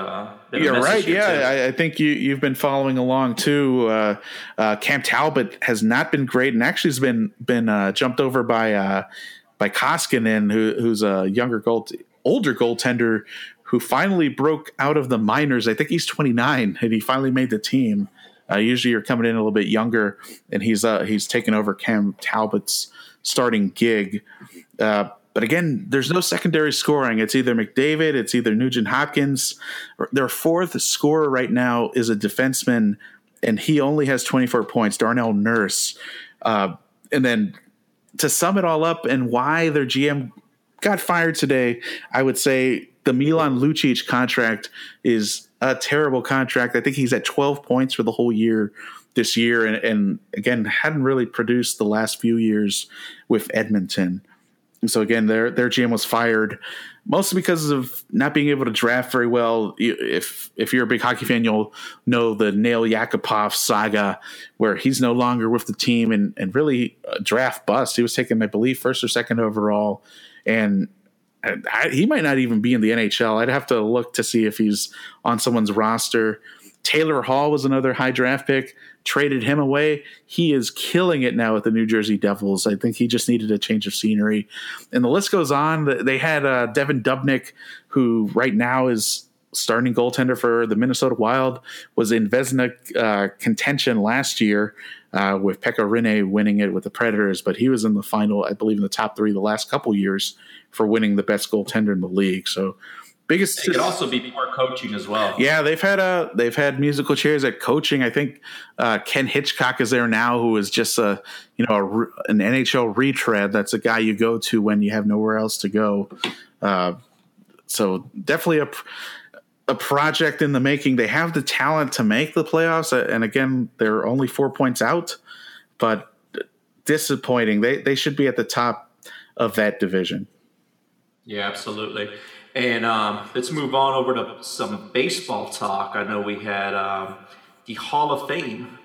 you're right. Yeah, I think you've been following along too. Cam Talbot has not been great, and actually has been jumped over by Koskinen, who's a older goaltender, who finally broke out of the minors. I think he's 29, and he finally made the team. Usually you're coming in a little bit younger, and he's taken over Cam Talbot's starting gig. But again, there's no secondary scoring. It's either McDavid, it's either Nugent Hopkins. Their fourth scorer right now is a defenseman, and he only has 24 points, Darnell Nurse. And then to sum it all up and why their GM got fired today, I would say – the Milan Lucic contract is a terrible contract. I think he's at 12 points for the whole year this year. And again, hadn't really produced the last few years with Edmonton. And so again, their GM was fired mostly because of not being able to draft very well. If you're a big hockey fan, you'll know the Nail Yakupov saga where he's no longer with the team and really a draft bust. He was taken, I believe, first or second overall. And he might not even be in the NHL. I'd have to look to see if he's on someone's roster. Taylor Hall was another high draft pick. Traded him away. He is killing it now with the New Jersey Devils. I think he just needed a change of scenery. And the list goes on. They had Devin Dubnyk, who right now is starting goaltender for the Minnesota Wild, was in Vezina contention last year with Pekka Rinne winning it with the Predators, but he was in the final, I believe, in the top three the last couple years for winning the best goaltender in the league. So biggest could also be poor coaching as well. Yeah, they've had musical chairs at coaching. I think Ken Hitchcock is there now, who is just an NHL retread. That's a guy you go to when you have nowhere else to go. So definitely a project in the making. They have the talent to make the playoffs, and again, they're only 4 points out, but disappointing. They should be at the top of that division. Yeah, absolutely. And let's move on over to some baseball talk. I know we had the Hall of Fame.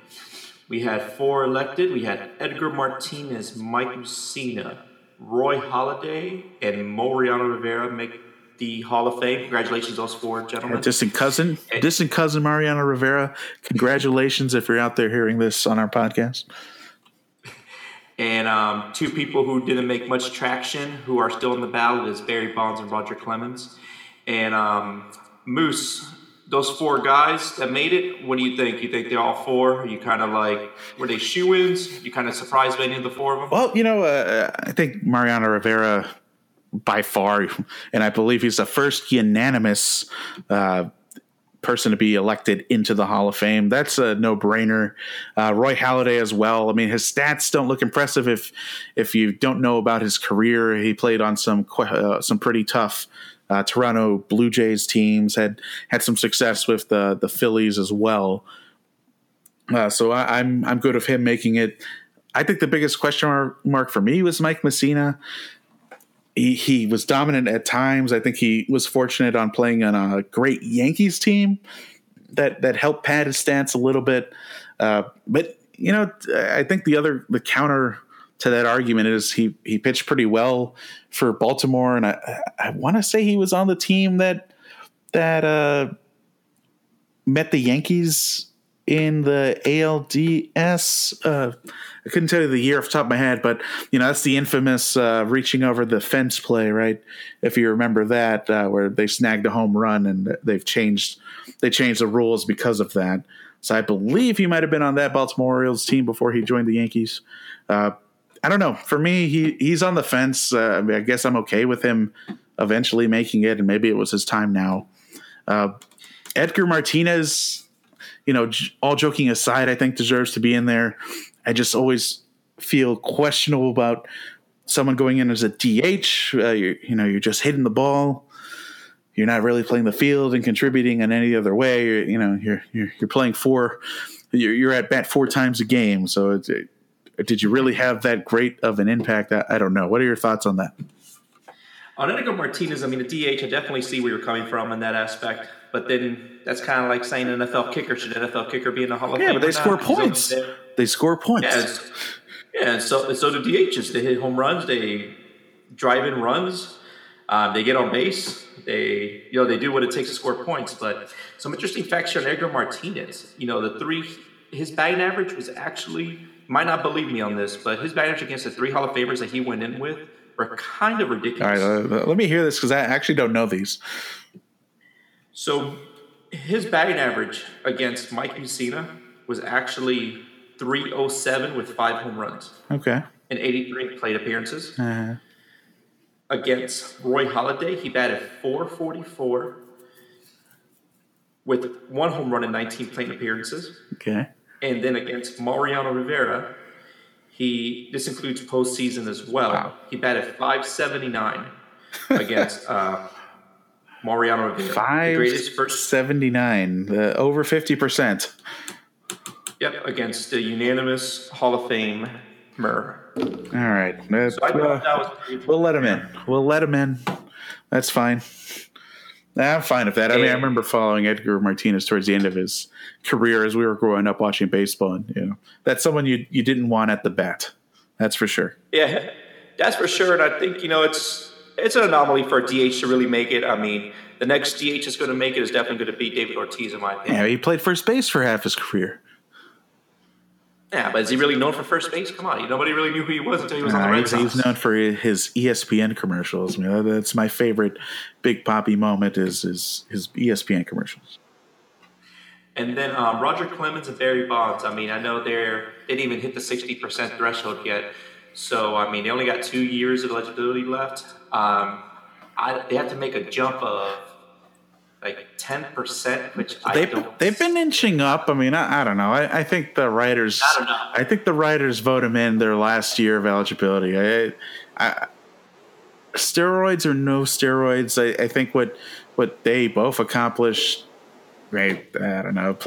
We had four elected. We had Edgar Martinez, Mike Mussina, Roy Halladay, and Mariano Rivera make the Hall of Fame. Congratulations, those four gentlemen. Distant cousin Mariano Rivera. Congratulations if you're out there hearing this on our podcast. And two people who didn't make much traction, who are still in the ballot, is Barry Bonds and Roger Clemens. And Moose, those four guys that made it, what do you think? You think they're all four? Are you kind of like, were they shoo-ins? You kind of surprised by any of the four of them? Well, I think Mariano Rivera – by far, and I believe he's the first unanimous person to be elected into the Hall of Fame. That's a no-brainer. Roy Halladay as well. I mean, his stats don't look impressive if you don't know about his career. He played on some pretty tough Toronto Blue Jays teams, had some success with the Phillies as well. So I'm good of him making it. I think the biggest question mark for me was Mike Mussina. He was dominant at times. I think he was fortunate on playing on a great Yankees team that helped pad his stats a little bit. But, I think the counter to that argument is he pitched pretty well for Baltimore. And I want to say he was on the team that met the Yankees in the ALDS. I couldn't tell you the year off the top of my head, but you know, that's the infamous reaching over the fence play, right? If you remember that, where they snagged a home run, and they changed the rules because of that. So I believe he might have been on that Baltimore Orioles team before he joined the Yankees. I don't know. For me, he's on the fence. I mean, I guess I'm okay with him eventually making it, and maybe it was his time now. Edgar Martinez, you know, all joking aside, I think deserves to be in there. I just always feel questionable about someone going in as a DH. You're just hitting the ball. You're not really playing the field and contributing in any other way. You're playing four. You're at bat four times a game, so it's. Did you really have that great of an impact? I don't know. What are your thoughts on that? On Edgar Martinez, I mean, the DH, I definitely see where you're coming from in that aspect. But then that's kind of like saying an NFL kicker. Should an NFL kicker be in the Hall of Fame? Yeah, but they score points. Yeah, so the DHs, they hit home runs. They drive in runs. They get on base. They do what it takes to score points. But some interesting facts here on Edgar Martinez. You know, his batting average was actually – might not believe me on this, but his batting against the three Hall of Famers that he went in with were kind of ridiculous. All right, let me hear this because I actually don't know these. So his batting average against Mike Mussina was actually 307 with 5 home runs. Okay. And 83 plate appearances. Uh-huh. Against Roy Halladay, he batted 444 with 1 home run and 19 plate appearances. Okay. And then against Mariano Rivera, this includes postseason as well. Wow. He batted 579 against Mariano Rivera. 579, over 50%. Yep, against the unanimous Hall of Famer. All right, so we'll let him in. That's fine. I'm fine with that. I mean, I remember following Edgar Martinez towards the end of his career as we were growing up watching baseball. And, you know, that's someone you didn't want at the bat. That's for sure. Yeah, that's for sure. And I think, you know, it's an anomaly for a DH to really make it. I mean, the next DH that's going to make it is definitely going to be David Ortiz, in my opinion. Yeah, he played first base for half his career. Yeah, but is he really known for first base? Come on, nobody really knew who he was until he was on the Red Sox. He's known for his ESPN commercials. I mean, that's my favorite Big Papi moment is his ESPN commercials. And then Roger Clemens and Barry Bonds. I mean, I know they didn't even hit the 60% threshold yet. So, I mean, they only got 2 years of eligibility left. They have to make a jump of like 10%, which they've been inching up. I mean, I don't know. I think the writers. I don't know. I think the writers vote him in their last year of eligibility. Steroids or no steroids, I think what they both accomplished. Right, I don't know.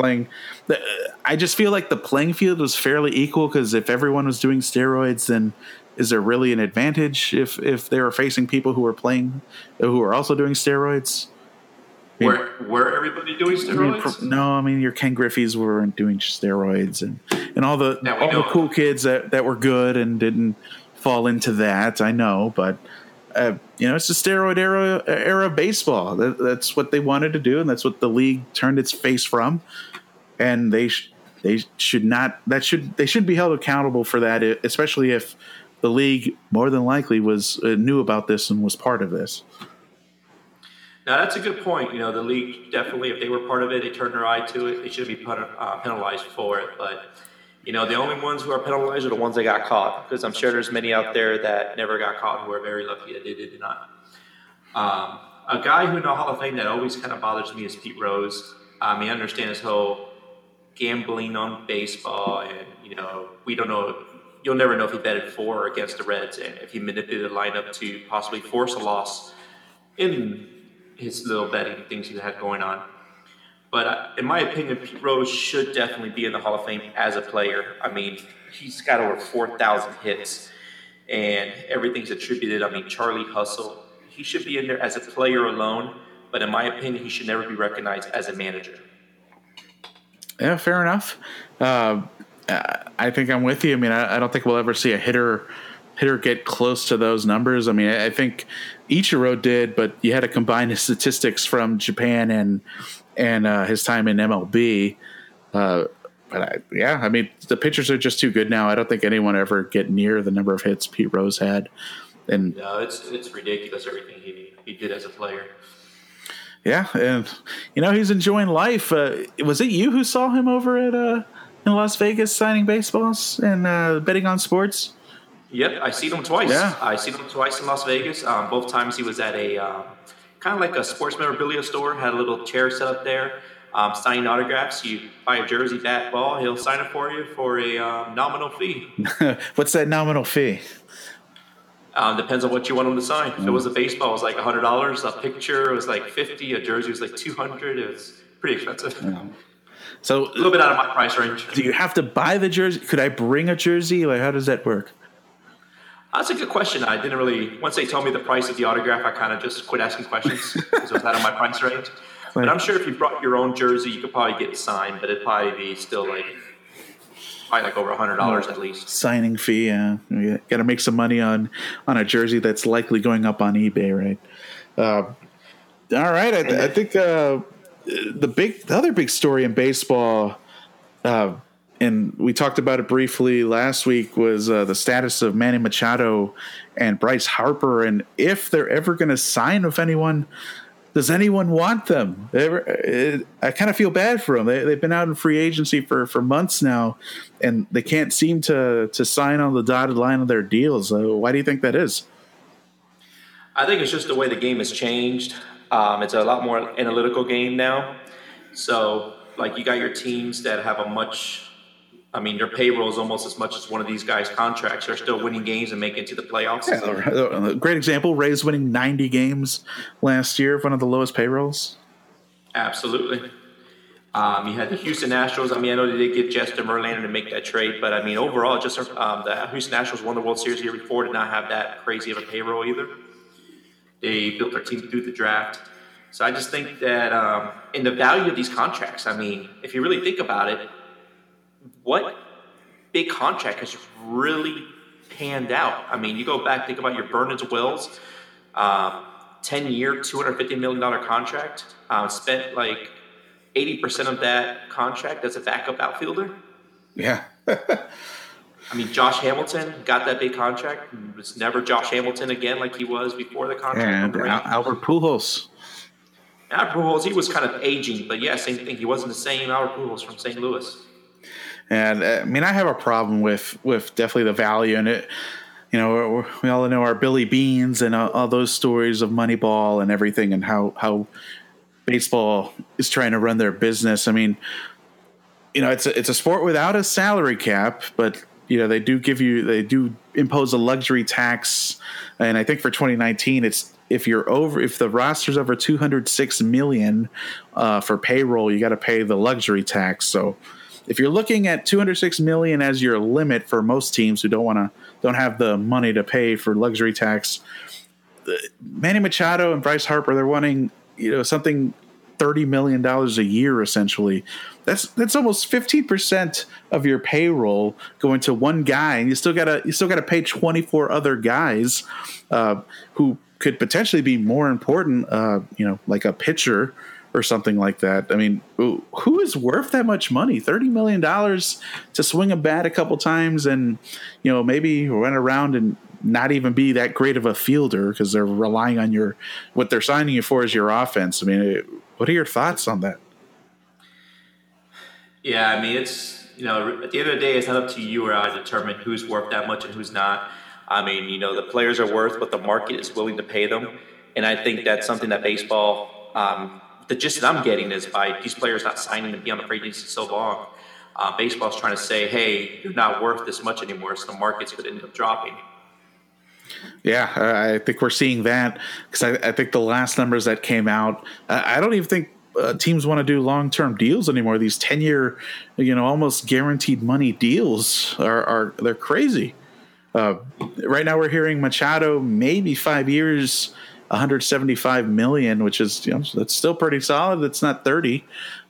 I just feel like the playing field was fairly equal because if everyone was doing steroids, then is there really an advantage if they were facing people who were also doing steroids? I mean, were everybody doing steroids? No, your Ken Griffey's weren't doing steroids, and all the cool kids that were good and didn't fall into that. I know, but it's the steroid era of baseball. That's what they wanted to do, and that's what the league turned its face from. And they should be held accountable for that, especially if the league more than likely was knew about this and was part of this. Now, that's a good point. You know, the league definitely, if they were part of it, they turned their eye to it. They should be penalized for it. But, you know, the only ones who are penalized are the ones that got caught, because I'm sure there's many out there that never got caught and were very lucky that they did not. A guy who in the Hall of Fame that always kind of bothers me is Pete Rose. He understands how gambling on baseball and, you know, we don't know. You'll never know if he betted for or against the Reds and if he manipulated the lineup to possibly force a loss in his little betting things he had going on. But in my opinion, Pete Rose should definitely be in the Hall of Fame as a player. I mean, he's got over 4,000 hits, and everything's attributed. I mean, Charlie Hustle, he should be in there as a player alone, but in my opinion, he should never be recognized as a manager. Yeah, fair enough. I think I'm with you. I mean, I don't think we'll ever see a hitter get close to those numbers. I mean, I think Ichiro did, but you had to combine his statistics from Japan and and his time in MLB. But I mean, the pitchers are just too good now. I don't think anyone ever get near the number of hits Pete Rose had. And no, it's ridiculous everything he did as a player. Yeah, and you know he's enjoying life. Was it you who saw him over at in Las Vegas signing baseballs and betting on sports? Yep, I seen him twice. Yeah. I seen him twice in Las Vegas. Both times he was at a kind of like a sports memorabilia store. Had a little chair set up there. Signing autographs. You buy a jersey, bat, ball, he'll sign it for you for a nominal fee. What's that nominal fee? Depends on what you want him to sign. If it was a baseball, it was like $100. A picture, it was like $50. A jersey was like $200. It was pretty expensive. Mm-hmm. So a little bit out of my price range. Do you have to buy the jersey? Could I bring a jersey? Like, how does that work? That's a good question. I didn't really. Once they told me the price of the autograph, I kind of just quit asking questions because it was out of my price range. But I'm sure if you brought your own jersey, you could probably get it signed, but it'd probably be still like over $100 at least. Signing fee, yeah. You got to make some money on a jersey that's likely going up on eBay, right? All right. I think the other big story in baseball, and we talked about it briefly last week, was the status of Manny Machado and Bryce Harper, and if they're ever going to sign with anyone. Does anyone want them? I kind of feel bad for them. They've been out in free agency for months now, and they can't seem to sign on the dotted line of their deals. Why do you think that is? I think it's just the way the game has changed. It's a lot more analytical game now. So, like, you got your teams that have their payroll is almost as much as one of these guys' contracts. They're still winning games and making it to the playoffs. Yeah, great example, Rays winning 90 games last year, one of the lowest payrolls. Absolutely. You had the Houston Astros. I mean, I know they did get Justin Verlander to make that trade, but, I mean, overall, just the Houston Astros won the World Series the year before, did not have that crazy of a payroll either. They built their team through the draft. So I just think that in the value of these contracts, I mean, if you really think about it, what big contract has really panned out? I mean, you go back, think about your Burns-Wills, 10-year, $250 million contract, spent like 80% of that contract as a backup outfielder. Yeah. I mean, Josh Hamilton got that big contract. It was never Josh Hamilton again like he was before the contract. And Albert Pujols. Albert Pujols, he was kind of aging, but yeah, same thing. He wasn't the same Albert Pujols from St. Louis. And I mean, I have a problem with definitely the value in it. You know, we all know our Billy Beans and all those stories of Moneyball and everything, and how baseball is trying to run their business. I mean, you know, it's a sport without a salary cap, but you know, they do impose a luxury tax, and I think for 2019, it's if the roster's over $206 million for payroll, you got to pay the luxury tax. So. If you're looking at $206 million as your limit for most teams who don't have the money to pay for luxury tax, Manny Machado and Bryce Harper, they're wanting, you know, something $30 million a year essentially. That's almost 15% of your payroll going to one guy, and you still gotta pay 24 other guys who could potentially be more important, you know, like a pitcher. Or something like that. I mean, who is worth that much money? $30 million to swing a bat a couple times and, you know, maybe run around and not even be that great of a fielder because they're relying on what they're signing you for is your offense. I mean, what are your thoughts on that? Yeah, I mean, it's, you know, at the end of the day, it's not up to you or I to determine who's worth that much and who's not. I mean, you know, the players are worth what the market is willing to pay them. And I think that's something that baseball, the gist that I'm getting is by these players not signing to be on the free agency so long, baseball's trying to say, hey, you're not worth this much anymore, so the markets could end up dropping. Yeah, I think we're seeing that because I think the last numbers that came out, I don't even think teams want to do long-term deals anymore. These 10-year, you know, almost guaranteed money deals they're crazy. Right now we're hearing Machado maybe 5 years – $175 million, which is, you know, that's still pretty solid. It's not 30,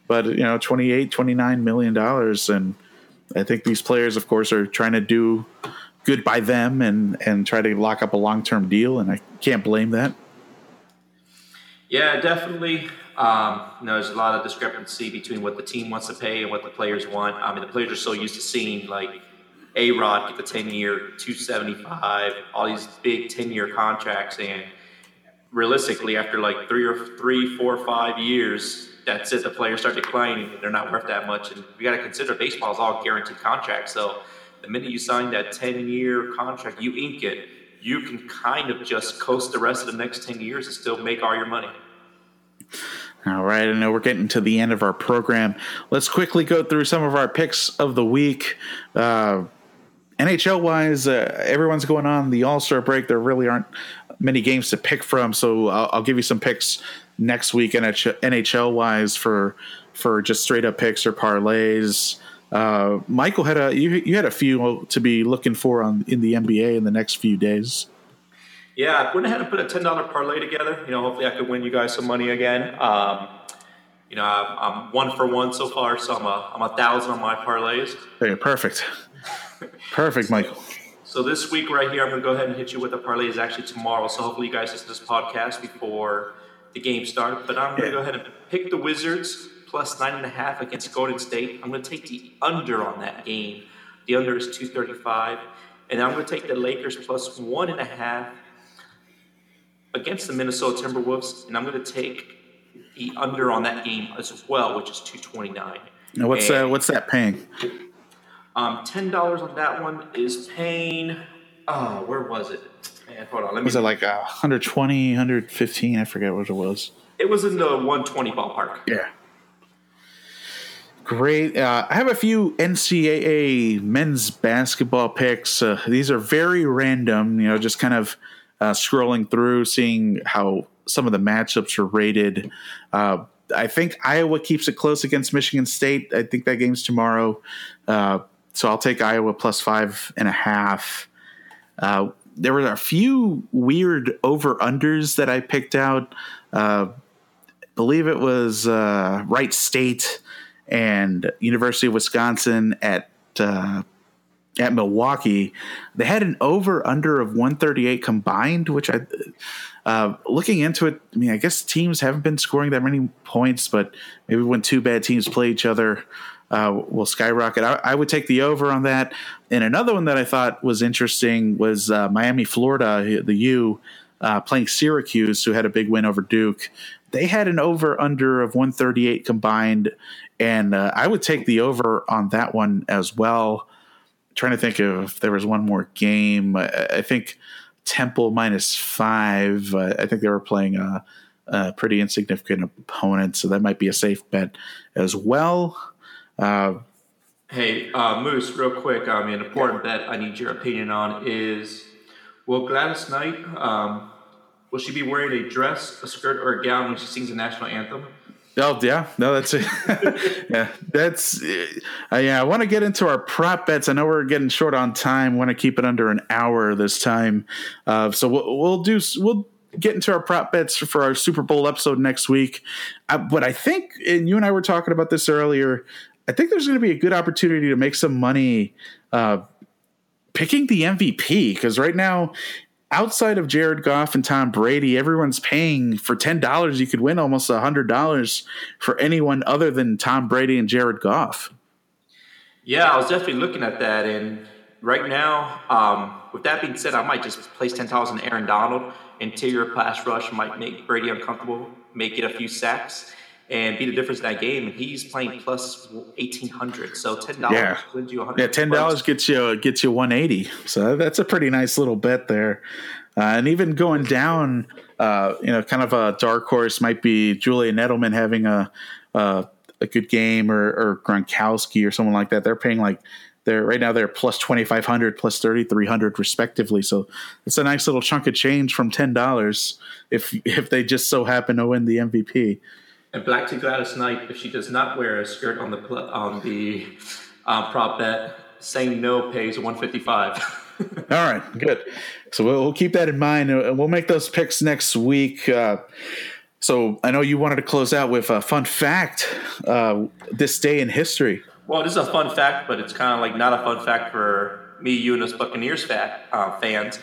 but you know, $28-29 million. And I think these players, of course, are trying to do good by them and try to lock up a long-term deal. And I can't blame that. Yeah, definitely. There's a lot of discrepancy between what the team wants to pay and what the players want. I mean, the players are so used to seeing like A-Rod get the 10-year, $275, all these big 10-year contracts, and realistically, after like three, four, 5 years, that's it. The players start declining; they're not worth that much. And we got to consider baseball is all guaranteed contracts. So the minute you sign that 10-year contract, you ink it. You can kind of just coast the rest of the next 10 years and still make all your money. All right. I know we're getting to the end of our program. Let's quickly go through some of our picks of the week. NHL wise, everyone's going on the All-Star break. There really aren't many games to pick from. So I'll give you some picks next week. NHL wise for just straight up picks or parlays. Michael had you had a few to be looking for in the NBA in the next few days. Yeah, I went ahead and put a $10 parlay together. You know, hopefully I could win you guys some money again. I'm 1 for 1 so far, so I'm 1,000 on my parlays. Hey, perfect, Michael. So this week right here, I'm going to go ahead and hit you with a parlay. It's actually tomorrow, so hopefully you guys listen to this podcast before the game starts. But I'm going to go ahead and pick the Wizards plus 9.5 against Golden State. I'm going to take the under on that game. The under is 235. And I'm going to take the Lakers plus 1.5 against the Minnesota Timberwolves. And I'm going to take the under on that game as well, which is 229. Now, what's that paying? $10 on that one is paying. Oh, where was it? Man, hold on. Was it like 120, 115? I forget what it was. It was in the 120 ballpark. Yeah. Great. I have a few NCAA men's basketball picks. These are very random, just kind of scrolling through, seeing how some of the matchups are rated. I think Iowa keeps it close against Michigan State. I think that game's tomorrow. So I'll take Iowa plus 5.5. There were a few weird over-unders that I picked out. Believe it was Wright State and University of Wisconsin at Milwaukee. They had an over under of 138 combined, which I looking into it, I mean, I guess teams haven't been scoring that many points, but maybe when two bad teams play each other, will skyrocket. I would take the over on that. And another one that I thought was interesting was Miami, Florida, the U, playing Syracuse, who had a big win over Duke. They had an over under of 138 combined. And I would take the over on that one as well. I'm trying to think if there was one more game. I think Temple minus 5. I think they were playing a pretty insignificant opponent, so that might be a safe bet as well. Hey, Moose, real quick. I mean, an important bet I need your opinion on is, will Gladys Knight, will she be wearing a dress, a skirt, or a gown when she sings the national anthem? Oh, yeah. No, that's it. Yeah, that's it. I want to get into our prop bets. I know we're getting short on time. Want to keep it under an hour this time. So we'll get into our prop bets for our Super Bowl episode next week. But I think, and you and I were talking about this earlier, I think there's going to be a good opportunity to make some money picking the MVP, because right now, outside of Jared Goff and Tom Brady, everyone's paying for $10. You could win almost $100 for anyone other than Tom Brady and Jared Goff. Yeah, I was definitely looking at that. And right now, with that being said, I might just place $10 on Aaron Donald. Interior pass rush might make Brady uncomfortable, make it a few sacks, and be the difference in that game. He's playing plus 1,800. So $10 wins you 100. Yeah, $10 gets you 180. So that's a pretty nice little bet there. And even going down, kind of a dark horse might be Julian Edelman having a good game, or Gronkowski or someone like that. They're paying right now they're plus 2,500, plus 3,300 respectively. So it's a nice little chunk of change from $10 if they just so happen to win the MVP. And black to Gladys Knight, if she does not wear a skirt on the prop bet, saying no pays 155. All right, good. So we'll keep that in mind, and we'll make those picks next week. So I know you wanted to close out with a fun fact, this day in history. Well, this is a fun fact, but it's kind of like not a fun fact for me, you, and us Buccaneers fans.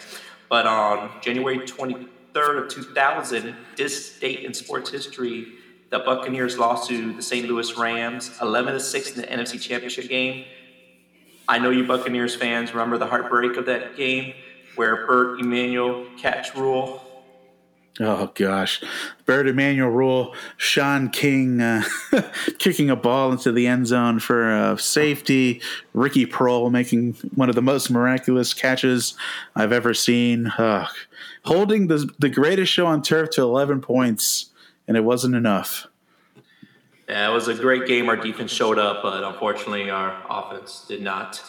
But on January 20, 3rd of 2000, this date in sports history, the Buccaneers lost to the St. Louis Rams, 11-6 in the NFC Championship game. I know you Buccaneers fans remember the heartbreak of that game where Bert Emanuel catch rule. Oh, gosh. Bert Emanuel rule, Sean King kicking a ball into the end zone for safety, Ricky Prohl making one of the most miraculous catches I've ever seen, holding the greatest show on turf to 11 points, and it wasn't enough. Yeah, it was a great game. Our defense showed up, but unfortunately our offense did not.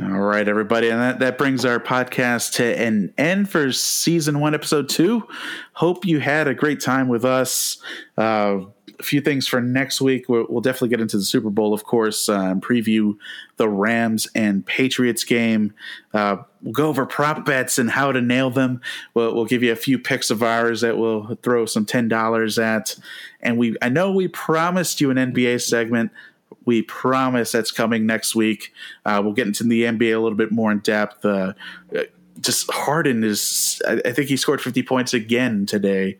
All right, everybody. And that brings our podcast to an end for season 1, episode 2. Hope you had a great time with us. A few things for next week. We'll definitely get into the Super Bowl, of course, and preview the Rams and Patriots game. We'll go over prop bets and how to nail them. We'll give you a few picks of ours that we'll throw some $10 at. And I know we promised you an NBA segment. We promise that's coming next week. We'll get into the NBA a little bit more in depth. Just Harden I think he scored 50 points again today.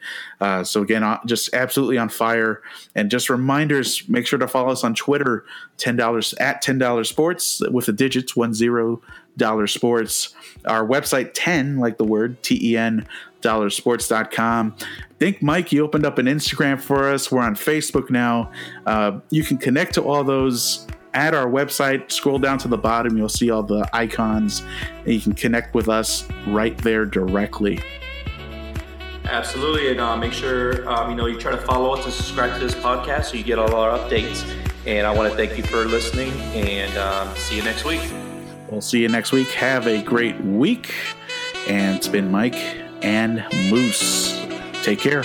So again, just absolutely on fire. And just reminders, make sure to follow us on Twitter, $10 sports with the digits, $10 sports. Our website, 10, like the word, $10sports.com. I think, Mike, you opened up an Instagram for us. We're on Facebook now. You can connect to all those at our website. Scroll down to the bottom. You'll see all the icons, and you can connect with us right there directly. Absolutely. And make sure you try to follow us and subscribe to this podcast so you get all our updates. And I want to thank you for listening, and see you next week. We'll see you next week. Have a great week. And it's been Mike and Moose. Take care.